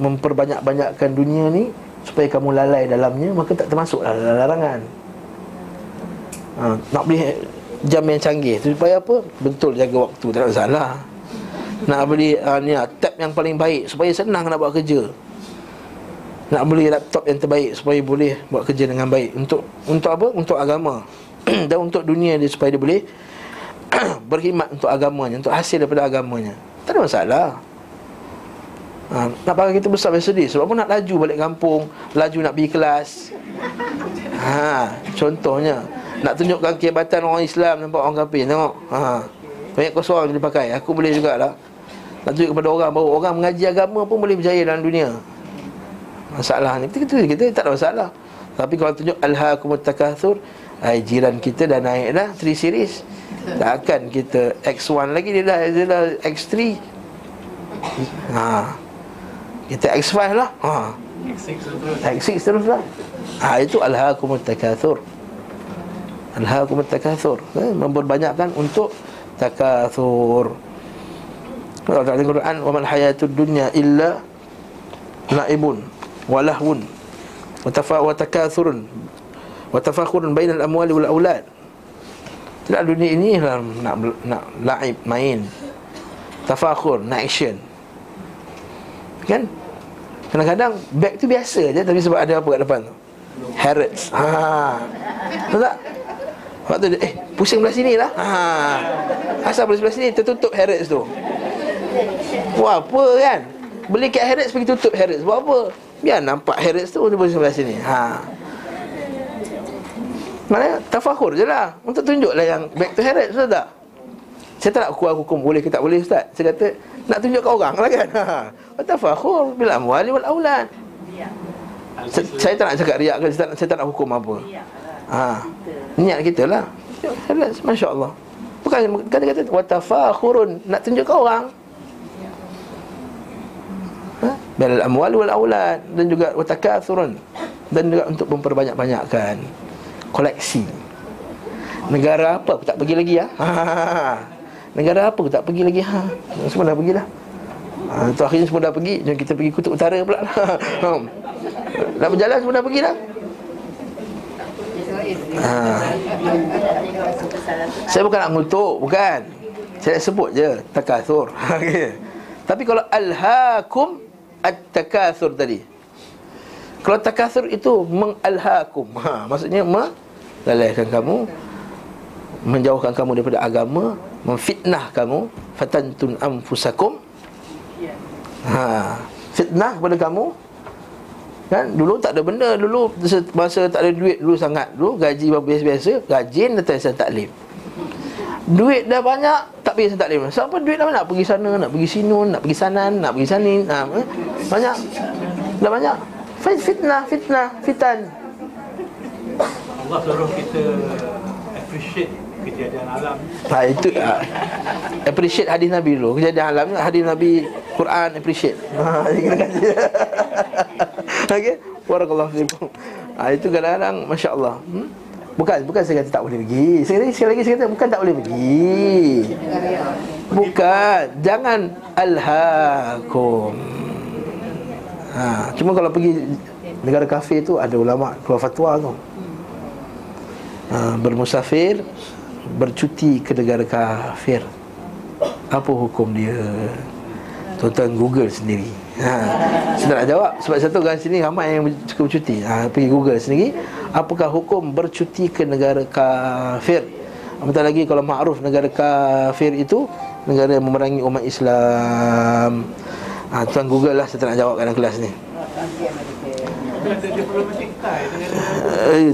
memperbanyak-banyakkan dunia ni supaya kamu lalai dalamnya, maka tak termasuklah larangan. Nak beli jam yang canggih tu supaya apa? Betul jaga waktu, tak ada masalah. Nak beli ni lah, tab yang paling baik supaya senang nak buat kerja. Nak beli laptop yang terbaik supaya boleh buat kerja dengan baik. Untuk apa? Untuk agama. Dan untuk dunia dia supaya dia boleh berkhidmat untuk agamanya, untuk hasil daripada agamanya. Tak ada masalah. Nak pakai kita besar biasa sedih. Sebab pun nak laju balik kampung, laju nak pergi kelas. Contohnya nak tunjukkan kehebatan orang Islam, nampak orang kafir, tengok banyak kosong boleh pakai, aku boleh jugalah. Nak tunjuk kepada orang, baru orang mengaji agama pun boleh berjaya dalam dunia. Masalah ni kita tak ada masalah. Tapi kalau tunjuk alhaakumut takathur, ai jiran kita dah naik dah 3 series. Takkan kita X1 lagi, dia dah X3. Kita X5 lah. X6 terus lah. Itu alhaakumut takathur. Alhaakumut takathur, memperbanyakkan untuk takathur. Kalau tak ada Quran, waman hayatud dunya illa laibun wa lahwun wa takathurun wa tafakhurun bainal amwali wal aulad. Tidak, dunia ini nak laib, main, tafakhur, nak action. Kan? Kadang-kadang beg tu biasa je, tapi sebab ada apa kat depan tu? Harrods. Tahu tak? Waktu dia, pusing belah sini lah. Asal boleh sebelah sini, tertutup Harrods tu. Buat apa kan? Beli kat Harrods, pergi tutup Harrods. Buat apa? Biar nampak Harrods tu, dia boleh sebelah sini. Maknanya tafakhur je lah. Untuk tunjuklah yang back to Harrods, betul tak? Saya tak nak kuat hukum boleh ke tak boleh ustaz. Saya kata nak tunjuk kat orang lah kan. Tafakhur bil amwali wal aulad. Saya tak nak cakap riak ke, saya tak nak hukum apa. Niat kita lah. Harrods, masya-Allah. Bukan kata-kata wa tafakhurun, nak tunjuk kat orang. Bil amwali wal aulad, dan juga wa takathurun, dan juga untuk memperbanyak-banyakkan koleksi. Negara apa aku tak pergi lagi ya? Negara apa aku tak pergi lagi? Semua dah pergi dah. Tu akhirnya semua dah pergi. Jom kita pergi Kutub Utara pula lah. Nak berjalan semua dah pergi dah. Saya bukan nak mengutuk, bukan. Saya sebut je takathur. Tapi kalau alhaakum at-takathur tadi, kalau takathur itu mengalhaakum, maksudnya melalaikan kamu, menjauhkan kamu daripada agama, memfitnah kamu. Fatantun anfusakum, fitnah kepada kamu. Kan dulu tak ada benda, dulu masa tak ada duit dulu sangat, dulu gaji biasa-biasa, rajin datang saya taklim. Duit dah banyak, tak pergi saya taklim. Siapa duit dah banyak, nak pergi sana, nak pergi sini, nak pergi sana, nak pergi sini, banyak, dah banyak. Fitnah. Allah suruh kita appreciate kejadian alam. Itu appreciate hadis Nabi dulu. Kejadian alam, hadis Nabi, Quran appreciate. Kita kasi. Okey, barakallahu fiikum. Itu kadang-kadang masya-Allah. Bukan saya kata tak boleh pergi. Sekali lagi saya kata bukan tak boleh pergi. Bukan, jangan alhaakum. Cuma kalau pergi negara kafir tu ada ulama keluar fatwa tu. Bermusafir, bercuti ke negara kafir, apa hukum dia? Tuan-tuan Google sendiri. Saya nak jawab sebab satu orang sini ramai yang suka bercuti. Pergi Google sendiri, apakah hukum bercuti ke negara kafir? Apatah lagi kalau makruf negara kafir itu negara yang memerangi umat Islam. Tuan Google lah, saya tak nak jawab dalam kelas ni.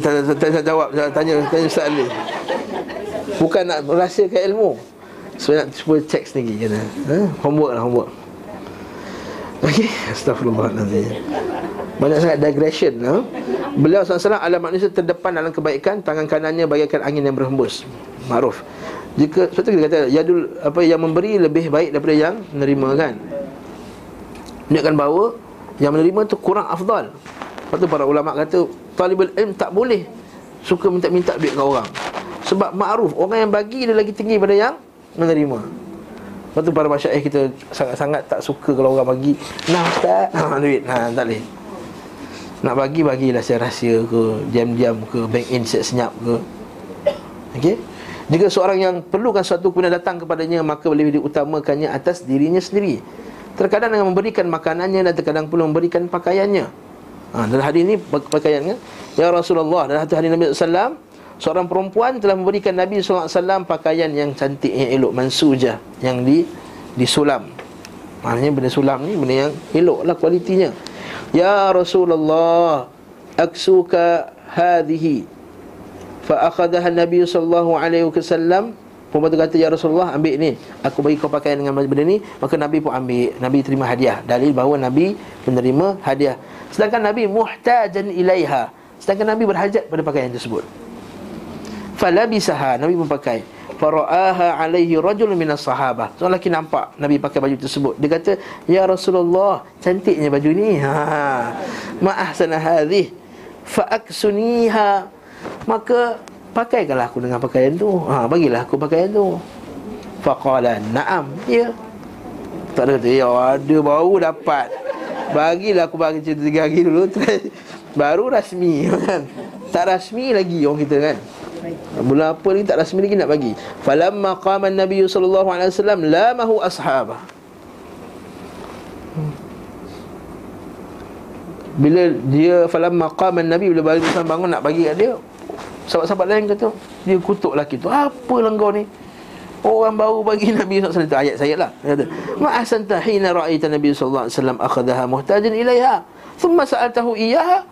Tak jawab, tanya Ustaz Ali. Bukan nak rahsiakan ilmu. So nak cuba cek sendiri kena. Homework. Okey, astagfirullahalazim. Banyak sangat digression. Beliau SAW adalah manusia terdepan dalam kebaikan, tangan kanannya bagaikan angin yang berhembus. Ma'ruf. Jika suatu kita kata yadul apa, yang memberi lebih baik daripada yang menerima, kan? Menunjukkan bahawa yang menerima tu kurang afdal. Lepas tu para ulama kata talibul ilm tak boleh suka minta-minta duit kat orang. Sebab ma'ruf, orang yang bagi dia lagi tinggi daripada yang menerima. Lepas tu para masyaikh kita sangat-sangat tak suka kalau orang bagi, nah ustaz, duit, tak boleh. Nak bagi, bagilah secara rahsia ke, diam-diam ke, bank in set senyap ke. Okey? Jika seorang yang perlukan sesuatu kemudian datang kepadanya, maka lebih diutamakannya atas dirinya sendiri. Terkadang dengan memberikan makanannya dan terkadang pula memberikan pakaiannya. Dalam hadis ni pakaiannya, ya Rasulullah, dalam hadis Nabi SAW, seorang perempuan telah memberikan Nabi SAW pakaian yang cantik, yang elok, mansujah, yang disulam. Maknanya benda sulam ni benda yang eloklah kualitinya. Ya Rasulullah, aksuka hadhihi. Fa akhadhaha Nabi sallallahu alaihi wasallam. Perempuan tu kata, ya Rasulullah, ambil ni, aku bagi kau pakaian dengan benda ni. Maka Nabi pun ambil, Nabi terima hadiah. Dalil bahawa Nabi menerima hadiah. Sedangkan Nabi muhtajan ilaiha, sedangkan Nabi berhajat pada pakaian tersebut. Fa labisaha, Nabi pun pakai. Fara'aha alaihi rajul minas sahabah. Seorang lelaki nampak Nabi pakai baju tersebut. Dia kata, ya Rasulullah, cantiknya baju ni. Ma'ahsana hadhih. Fa'aksuniha. Maka pakaikanlah aku dengan pakaian tu. Bagilah aku pakaian tu. Faqala na'am. Ya. Tak ada kata, ya ada baru dapat. Bagilah aku bagi cerita 3 hari dulu. Baru rasmi, kan? Tak rasmi lagi orang kita, kan? Bulan apa lagi tak rasmi lagi nak bagi. Falamma qama an-nabiy sallallahu alaihi wasallam lamahu ashabah. Bila dia falamma qama an-nabiy, bila balik bangun nak bagi kat dia, sahabat-sahabat lain kata, dia kutuk lelaki tu, apalah kau ni? Orang baru bagi Nabi sallallahu alaihi wasallam, itu ayat saya lah. Dia kata, "Ma ahsanta hina ra'aita Nabi sallallahu alaihi wasallam akhadhaha muhtajan ilaiha, thumma sa'altahu iyyaha."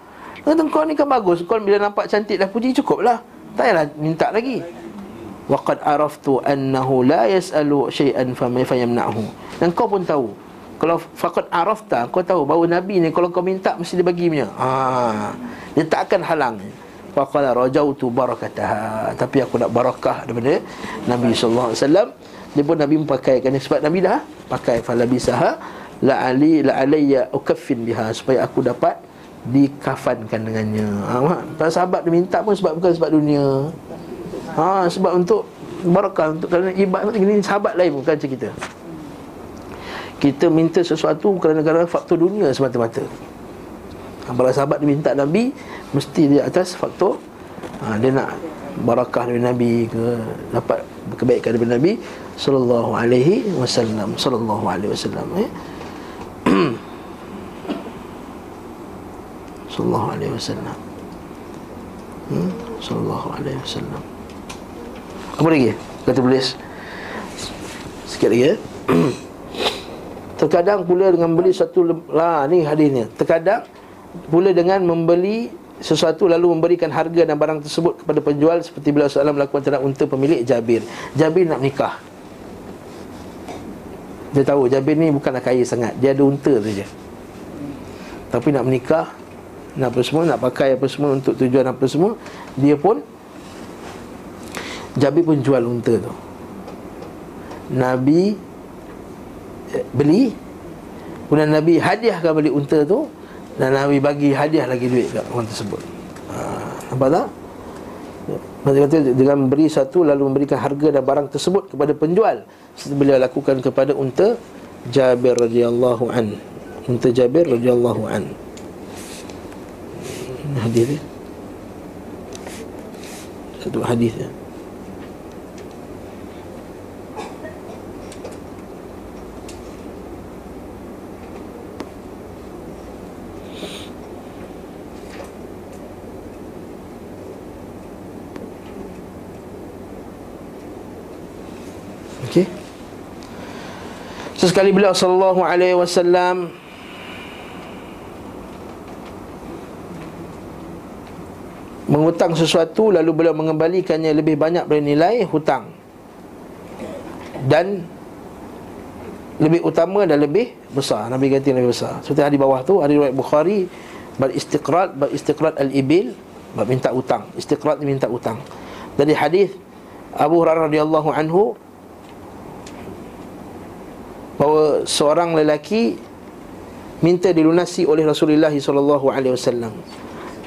Kata, kau ni kan bagus, kau bila nampak cantik dah puji, cukuplah. Tak payahlah minta lagi. Waqad araftu annahu la yas'alu shay'an fayamna'hu. Dan kau pun tahu, kalau faqad arafta, kau tahu bahawa Nabi ni kalau kau minta mesti dia bagi punya. Dia tak akan halang. Faqala rajautu barakataha, tapi aku nak barakah daripada Nabi sallallahu alaihi wasallam. Dia pun Nabi memakaikannya sebab Nabi dah pakai. Falabisaha la ali la alayya ukaffin biha, supaya aku dapat dikafankan dengannya. Para sahabat dia minta pun sebab bukan sebab dunia. Sebab untuk barakah, untuk kerana ibadat ini. Sahabat lain bukan macam kita. Kita minta sesuatu kerana faktor dunia semata-mata. Para sahabat dia minta Nabi mesti dia atas faktor dia nak barakah dari Nabi ke, dapat kebaikan dari Nabi sallallahu alaihi wasallam. Sallallahu alaihi wasallam. Sallallahu alaihi wasallam. Sallallahu alaihi wasallam. Apa lagi kata tulis? Sikit lagi. Terkadang pula dengan beli satu ni hadisnya. Terkadang pula dengan membeli sesuatu lalu memberikan harga dan barang tersebut kepada penjual, seperti beliau SAW melakukan terhadap unta pemilik Jabir. Jabir nak menikah. Dia tahu Jabir ni bukanlah kaya sangat, dia ada unta saja. Tapi nak menikah, nak apa semua, nak pakai apa semua, untuk tujuan apa semua. Dia pun, Jabir pun jual unta tu. Nabi beli, kemudian Nabi hadiahkan beli unta tu, dan Nabi bagi hadiah lagi duit kat orang tersebut. Nampak tak? Dia kata dengan memberi satu lalu memberikan harga dan barang tersebut kepada penjual, beliau lakukan kepada unta Jabir radhiyallahu an. Unta Jabir radhiyallahu an. Hadis ni. Satu hadis ni. Okey. Sesekali beliau sallallahu alaihi wasallam mengutang sesuatu lalu beliau mengembalikannya lebih banyak dari nilai hutang, dan lebih utama dan lebih besar. Nabi kata lebih besar. Seperti di bawah tu ada riwayat Bukhari beristiqrat al-ibil, minta hutang. Istiqrat ni minta hutang. Dari hadis Abu Hurairah radhiyallahu anhu bahawa seorang lelaki minta dilunasi oleh Rasulullah SAW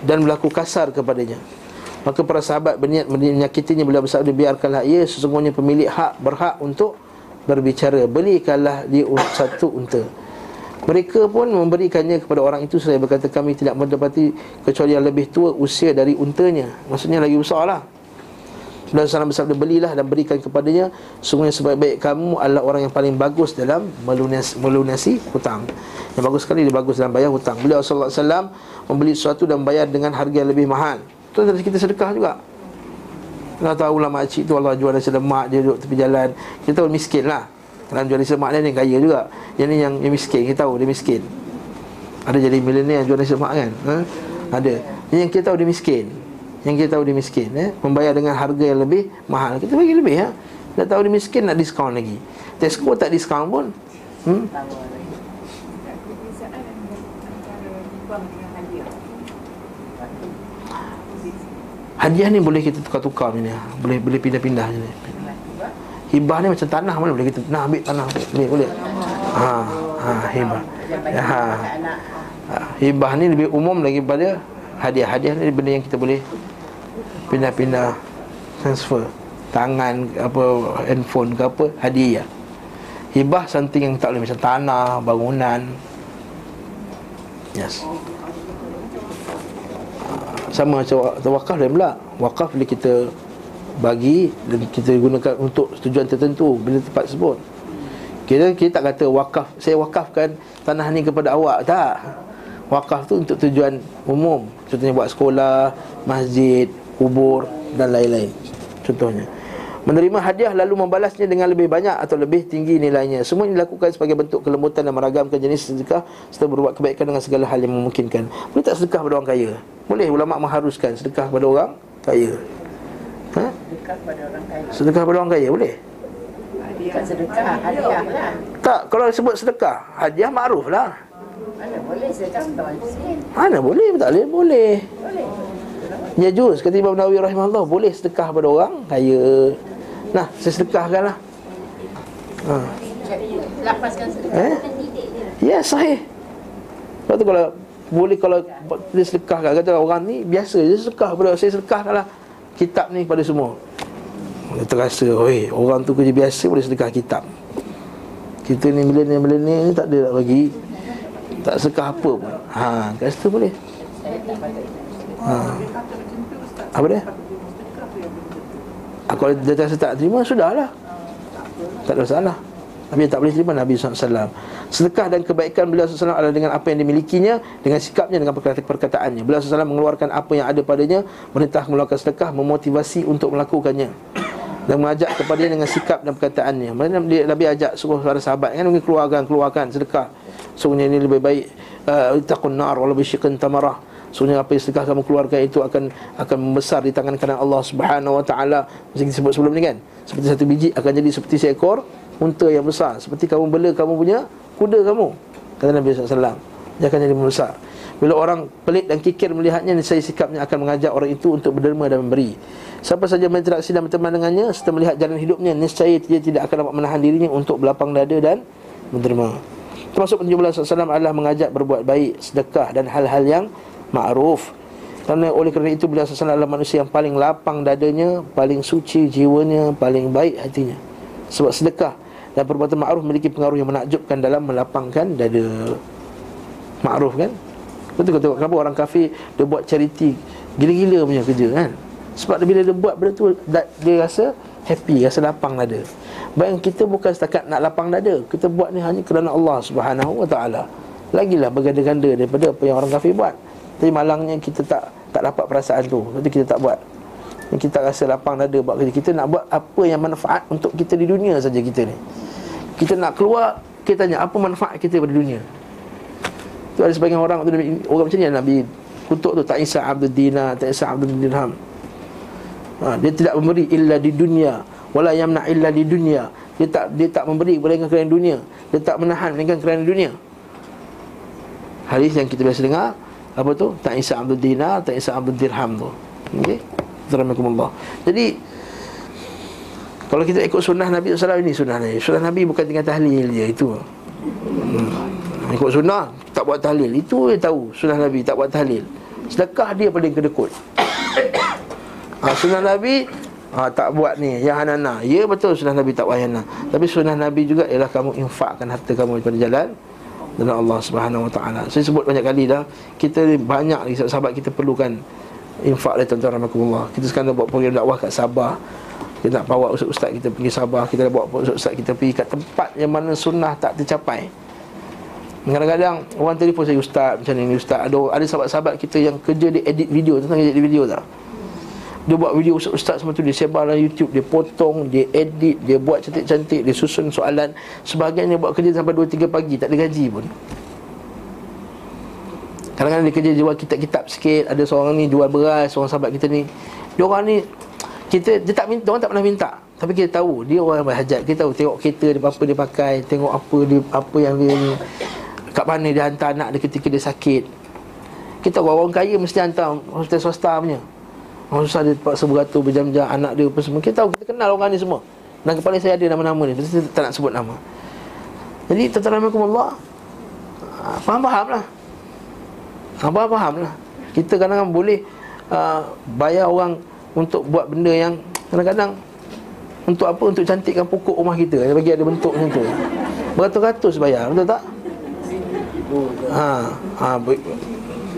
dan berlaku kasar kepadanya. Maka para sahabat berniat menyakitinya. Beliau bersabda, biarkanlah ia, sesungguhnya pemilik hak berhak untuk berbicara. Belikanlah dia satu unta. Mereka pun memberikannya kepada orang itu. Saya berkata, kami tidak mendapati kecuali yang lebih tua usia dari untanya. Maksudnya lagi besar lah. Rasulullah bersabda, belilah dan berikan kepadanya, sungguhnya sebaik-baik kamu adalah orang yang paling bagus dalam melunasi hutang. Yang bagus sekali, dia bagus dalam bayar hutang. Beliau sallallahu alaihi wasallam membeli sesuatu dan bayar dengan harga yang lebih mahal. Itu kita sedekah juga. Kita tahulah makcik tu Allah jual nasi lemak, dia duduk tepi jalan, kita tahu miskin lah. Kalau jual nasi lemak dia kaya juga. Yang ni yang miskin, kita tahu dia miskin. Ada jadi milenial yang jual nasi lemak kan? Ada. Yang kita tahu dia miskin. Yang kita tahu dia miskin, membayar dengan harga yang lebih mahal. Kita bagi lebih, ya. Dah tahu dia miskin, nak diskaun lagi. Tesco tak diskaun pun. Hadiah ni boleh kita tukar-tukar ni. Boleh pindah-pindah ni. Hibah ni macam tanah, mana boleh kita nak ambil tanah ni boleh. Hibah. Hibah ni lebih umum daripada hadiah. Hadiah ni benda yang kita boleh pindah-pindah, transfer tangan, apa, handphone ke apa. Hadiah. Hibah something yang tak boleh, macam tanah, bangunan. Yes. Sama macam wakaf dia pula. Wakaf boleh kita bagi dan kita gunakan untuk tujuan tertentu bila tempat sebut. Kita tak kata wakaf, saya wakafkan tanah ni kepada awak. Tak. Wakaf tu untuk tujuan umum. Contohnya buat sekolah, masjid, kubur dan lain-lain. Contohnya menerima hadiah lalu membalasnya dengan lebih banyak atau lebih tinggi nilainya. Semua ini dilakukan sebagai bentuk kelembutan dan meragamkan jenis sedekah serta berbuat kebaikan dengan segala hal yang memungkinkan. Boleh tak sedekah kepada orang kaya? Boleh, ulama mengharuskan sedekah kepada orang kaya. Sedekah kepada orang kaya. Sedekah kepada orang kaya boleh? Hadiah sedekah, hadiah lah. Tak, kalau sebut sedekah, hadiah makruf lah. Mana boleh sedekah kepada orang miskin? Mana boleh, tak boleh, boleh. Boleh. Ya juz, kata Imam Nawawi rahimahullah, boleh sedekah kepada orang kaya. Nah, sedekahkanlah. Lapaskan sedekah. Ya, sahih. Lepas tu kalau boleh, kalau dia sedekah kat, kata orang ni biasa je sedekah kepada, saya sedekahkanlah kitab ni kepada semua. Dia terasa, oi, orang tu kerja biasa boleh sedekah kitab. Kita ni milenial-milenial ni tak ada nak bagi. Tak sedekah apa pun. Kat situ boleh. Apa dia? Kalau dia terasa tak terima, sudahlah. Tak ada masalah. Tapi tak boleh terima Nabi SAW. Sedekah dan kebaikan beliau SAW adalah dengan apa yang dimilikinya, dengan sikapnya, dengan perkataannya. Beliau SAW mengeluarkan apa yang ada padanya, perintah mengeluarkan sedekah, memotivasi untuk melakukannya, dan mengajak kepadanya dengan sikap dan perkataannya. Nabi ajak suruh para sahabat kan, keluarkan sedekah. Sungguhnya ini lebih baik, taqun nar wala bisyiqin tamarah. Sungguhnya apa yang sedekah kamu keluarkan itu akan membesar di tangan kanan Allah Subhanahu wa taala. Macam disebut sebelum ni kan. Seperti satu biji akan jadi seperti seekor unta yang besar. Seperti kamu bela kamu punya kuda kamu, kata Nabi sallallahu alaihi wasallam. Dia akan jadi membesar. Bila orang pelit dan kikir melihatnya, niscaya sikapnya akan mengajak orang itu untuk berderma dan memberi. Siapa saja berinteraksi dan berteman dengannya serta melihat jalan hidupnya, niscaya dia tidak akan dapat menahan dirinya untuk berlapang dada dan berderma. Termasuk penjumlah sallallahu alaihi wasallam adalah mengajak berbuat baik, sedekah dan hal-hal yang ma'ruf. Kerana oleh kerana itu beliau SAW adalah manusia yang paling lapang dadanya, paling suci jiwanya, paling baik hatinya. Sebab sedekah dan perbuatan ma'ruf memiliki pengaruh yang menakjubkan dalam melapangkan dada. Ma'ruf kan? Betul kata, kenapa orang kafir dia buat charity gila-gila punya kerja kan? Sebab bila dia buat benda tu, dia rasa happy, rasa lapang dada. Bayang kita bukan setakat nak lapang dada, kita buat ni hanya kerana Allah Subhanahu Wa Taala. Lagilah berganda-ganda daripada apa yang orang kafir buat. Tapi malangnya kita tak dapat perasaan tu. Lepas kita tak buat, kita rasa lapang dada buat kerja. Kita nak buat apa yang manfaat untuk kita di dunia saja kita ni. Kita nak keluar, kita tanya apa manfaat kita pada dunia. Tu ada sebagian orang, orang macam ni Nabi kutuk tu, tak isa abdul dinar, tak isa abdul dirham. Dia tidak memberi illa di dunia, wala yamna illa di dunia. Dia tak memberi melainkan kerana dunia. Dia tak menahan melainkan kerana dunia. Hadis yang kita biasa dengar, apa tu? Tak isa abdul dinar, tak isa abdul dirham tu. Okey. Assalamualaikum. Jadi kalau kita ikut sunnah Nabi SAW, ini sunnah Nabi. Sunnah Nabi bukan dengan tahlil je itu. Ikut sunnah, tak buat tahlil. Itu dia tahu sunnah Nabi, tak buat tahlil. Sedekah dia paling kedekut. Sunnah Nabi tak buat ni, ya hanana. Ya betul sunnah Nabi tak buat hanana. Tapi sunnah Nabi juga ialah kamu infakkan harta kamu daripada jalan dan Allah Subhanahu Wa Taala. Saya sebut banyak kali dah. Kita banyak lagi sahabat kita perlukan infak oleh tuan-tuan rahmatullah. Kita sekarang buat program dakwah kat Sabah. Kita nak bawa ustaz-ustaz kita pergi Sabah. Kita bawa ustaz-ustaz kita pergi kat tempat yang mana sunnah tak tercapai. Kadang-kadang orang telefon saya, ustaz macam ni ustaz. Ada sahabat-sahabat kita yang kerja dia edit video. Tentang edit video tak? Dia buat video ustaz-ustaz semua tu, dia sebar dalam YouTube. Dia potong, dia edit, dia buat cantik-cantik, dia susun soalan. Sebagainya, buat kerja sampai 2-3 pagi, tak ada gaji pun. Kadang-kadang dia kerja jual kitab-kitab sikit. Ada seorang ni jual beras, seorang sahabat kita ni. Dia orang ni, dia tak minta, orang tak pernah minta. Tapi kita tahu, dia orang berhajat. Kita tahu, tengok kereta dia, apa dia pakai. Tengok apa yang dia ni, kat mana dia hantar anak dia ketika dia sakit. Kita tahu, orang kaya mesti hantar hospital swasta punya. Orang susah dia terpaksa beratur berjam-jam, anak dia apa semua. Kita tahu, kita kenal orang ni semua. Dan kepala saya ada nama-nama ni, saya tak nak sebut nama. Jadi, tuan-tuan, faham-faham lah. Faham lah. Kita kadang-kadang boleh bayar orang untuk buat benda yang kadang-kadang untuk apa? Untuk cantikkan pokok rumah kita. Dia bagi ada bentuk macam tu. Beratus-ratus bayar, betul tak?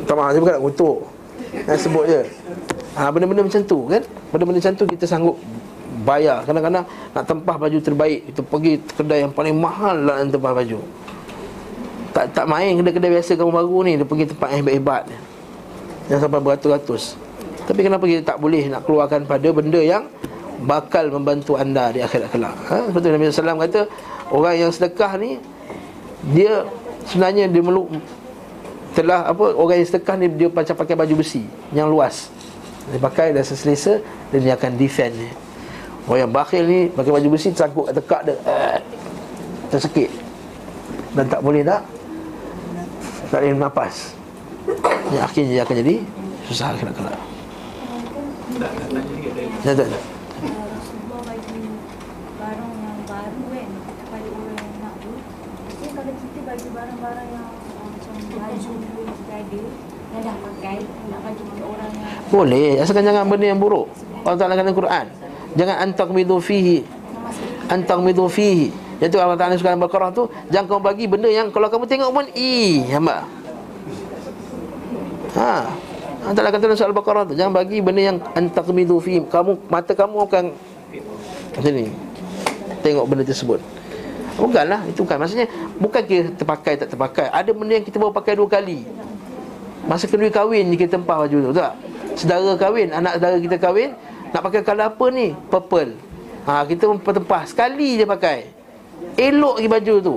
Tak maaf, saya bukan nak kutuk. Saya sebut je. Benda-benda macam tu kan? Benda-benda macam tu kita sanggup bayar. Kadang-kadang nak tempah baju terbaik, kita pergi kedai yang paling mahal lah nak tempah baju. Tak main kedai-kedai biasa kamu baru ni. Dia pergi tempat hebat-hebat yang sampai beratus-ratus. Tapi kenapa kita tak boleh nak keluarkan pada benda yang bakal membantu anda di akhirat kelak? Sebab tu Nabi SAW kata, orang yang sedekah ni, dia sebenarnya dia orang yang sedekah ni dia macam pakai baju besi yang luas. Dia pakai dah selesa, dan dia akan defend ni. Orang yang bakhil ni pakai baju besi, tersangkut kat tekak dia, tersekit dan tak boleh tak boleh nafas. Yang akhirnya dia akan jadi susah kena. Tak. Kalau bagi barang yang baru kan, kepada orang yang nak tu. Jadi kalau kita bagi barang-barang yang macam baju yang sudah ada, yang dah pakai, nak bagi kepada orang yang boleh, asalkan jangan benda yang buruk. Allah Ta'ala kata Quran, jangan antaqmidu fihi. Yang tu Allah Ta'ala suka Al-Baqarah tu, jangan kamu bagi benda yang kalau kamu tengok pun hamba. Allah Ta'ala kata dalam surah Al-Baqarah tu, jangan bagi benda yang antaqmidu fi, kamu mata kamu akan macam ni tengok benda tersebut. Bukanlah, itu bukan. Maksudnya bukan kita terpakai tak terpakai. Ada benda yang kita baru pakai 2 kali. Masa kenduri kahwin ni kita tempah baju tu, tak? Sedara kahwin, anak sedara kita kahwin, nak pakai colour apa ni? Purple. Kita tempah sekali je pakai. Elok lagi baju tu,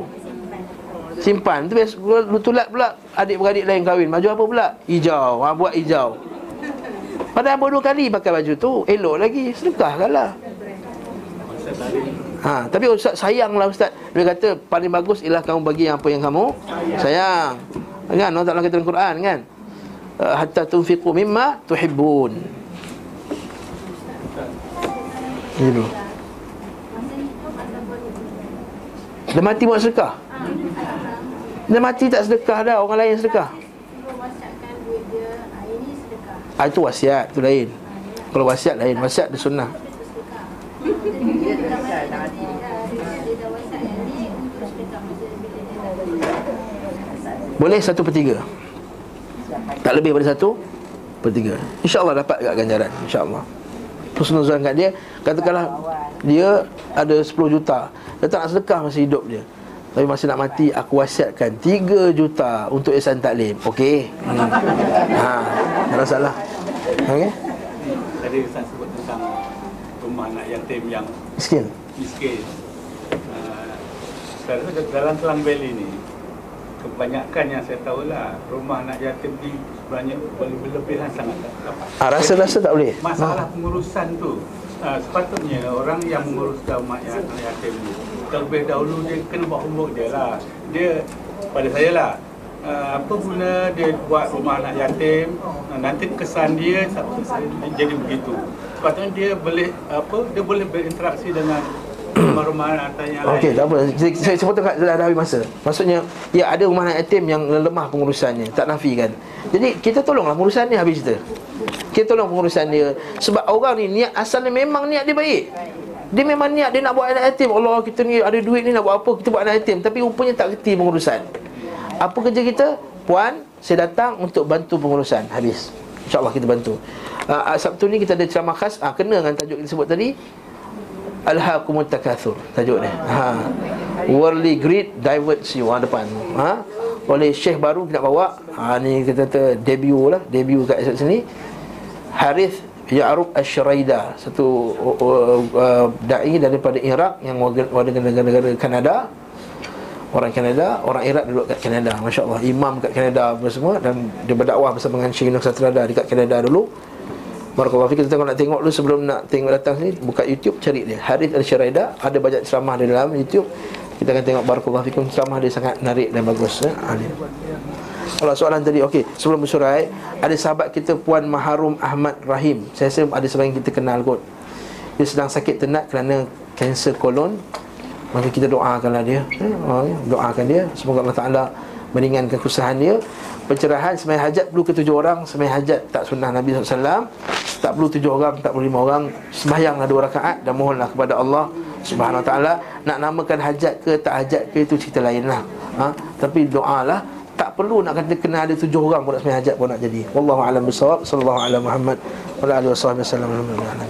simpan. Tu biasa tulat pula adik-beradik lain kahwin, baju apa pula? Hijau. Buat hijau. Padahal baru 2 kali pakai baju tu, elok lagi. Sedekahkanlah. Tapi ustaz sayanglah ustaz. Dia kata paling bagus ialah kamu bagi apa yang kamu sayang. Kan Allah Ta'ala kata dalam Quran kan, hatta tunfiqu mimma tuhibbun. Itu dah mati buat sedekah. Dah mati tak sedekah dah, orang lain sedekah. wasiatkan duit dia, ini sedekah. Ah, itu wasiat, tu lain. Kalau wasiat lain, wasiat dia sunnah. Boleh 1/3. Tak lebih daripada 1/3. InsyaAllah dapat kat ganjaran, insyaAllah. Husnuzan kat dia. Katakanlah dia ada 10 juta, dia tak nak sedekah masa hidup dia, tapi masa nak mati, aku wasiatkan 3 juta untuk ihsan taklim. Okey. Tak ada salah. Okey. Tadi Ustaz sebut tentang rumah anak yatim yang miskin. Saya rasa dalam Klang Valley ni, kebanyakan yang saya tahulah, rumah anak yatim ni sebenarnya berlebihan sangat. Rasa-rasa tak boleh. Masalah pengurusan tu, sepatutnya orang yang mengurus anak yatim ni terlebih dahulu dia kena buat homework dia lah. Dia, pada saya lah, apa guna dia buat rumah anak yatim, nanti kesan dia jadi begitu. Sepatutnya dia boleh dia boleh berinteraksi dengan rumah-rumah anak yatim. Okey, tak apa. Saya sepatutnya dah habis masa. Maksudnya, ya ada rumah anak yatim yang lemah pengurusannya, tak nafikan. Jadi kita tolonglah pengurusan ni, habis cerita. Kita tolong pengurusan dia. Sebab orang ni niat asalnya memang niat dia baik. Dia memang niat dia nak buat anak yatim. Allah, kita ni ada duit ni nak buat apa, kita buat anak yatim. Tapi rupanya tak kerti pengurusan. Apa kerja kita? Puan, saya datang untuk bantu pengurusan. Habis, InsyaAllah kita bantu. Sabtu ni kita ada ceramah khas, kena dengan tajuk kita sebut tadi, Alhaakumut Takathur. Tajuk ni Worldly Greed Diverts You. Depan oleh Syekh baru kita nak bawa. Ni kita kata debut lah, debut kat sini, Harith Al-Syaraida, satu da'i daripada Iraq yang warga negara-negara Kanada. Orang Kanada, orang Iraq duduk kat Kanada, masya-Allah, imam kat Kanada apa semua, dan dia berdakwah bersama dengan Sheikh Ibn Jibrin dekat Kanada dulu. Barakallahu fiik. Kita tengok, nak tengok dulu sebelum nak tengok datang sini, buka YouTube cari dia, Harith Al-Syaraida, ada banyak ceramah di dalam YouTube. Kita akan tengok, barakallahu fiikum, ceramah dia sangat menarik dan bagus. Kalau soalan tadi, okey, sebelum bersurai, ada sahabat kita Puan Maharum Ahmad Rahim. Saya rasa ada seorang yang kita kenal kot. Dia sedang sakit tenat kerana kanser kolon. Maka kita doakanlah dia. Doakan dia, semoga Allah Ta'ala meringankan kesusahan dia. Pencerahan, sembahyang hajat perlu ke 7 orang. Sembahyang hajat tak sunnah Nabi SAW. Tak perlu 7 orang, tak perlu 5 orang. Sembahyanglah 2 rakaat dan mohonlah kepada Allah Subhanahu Wa Ta'ala. Nak namakan hajat ke tak hajat ke, itu cerita lain lah. Tapi doalah. Tak perlu nak kata kena ada 7 orang pun nak sembahyang hajat pun nak jadi. Wallahu a'lam bissawab. Sallallahu ala Muhammad wa ala alihi wasallam.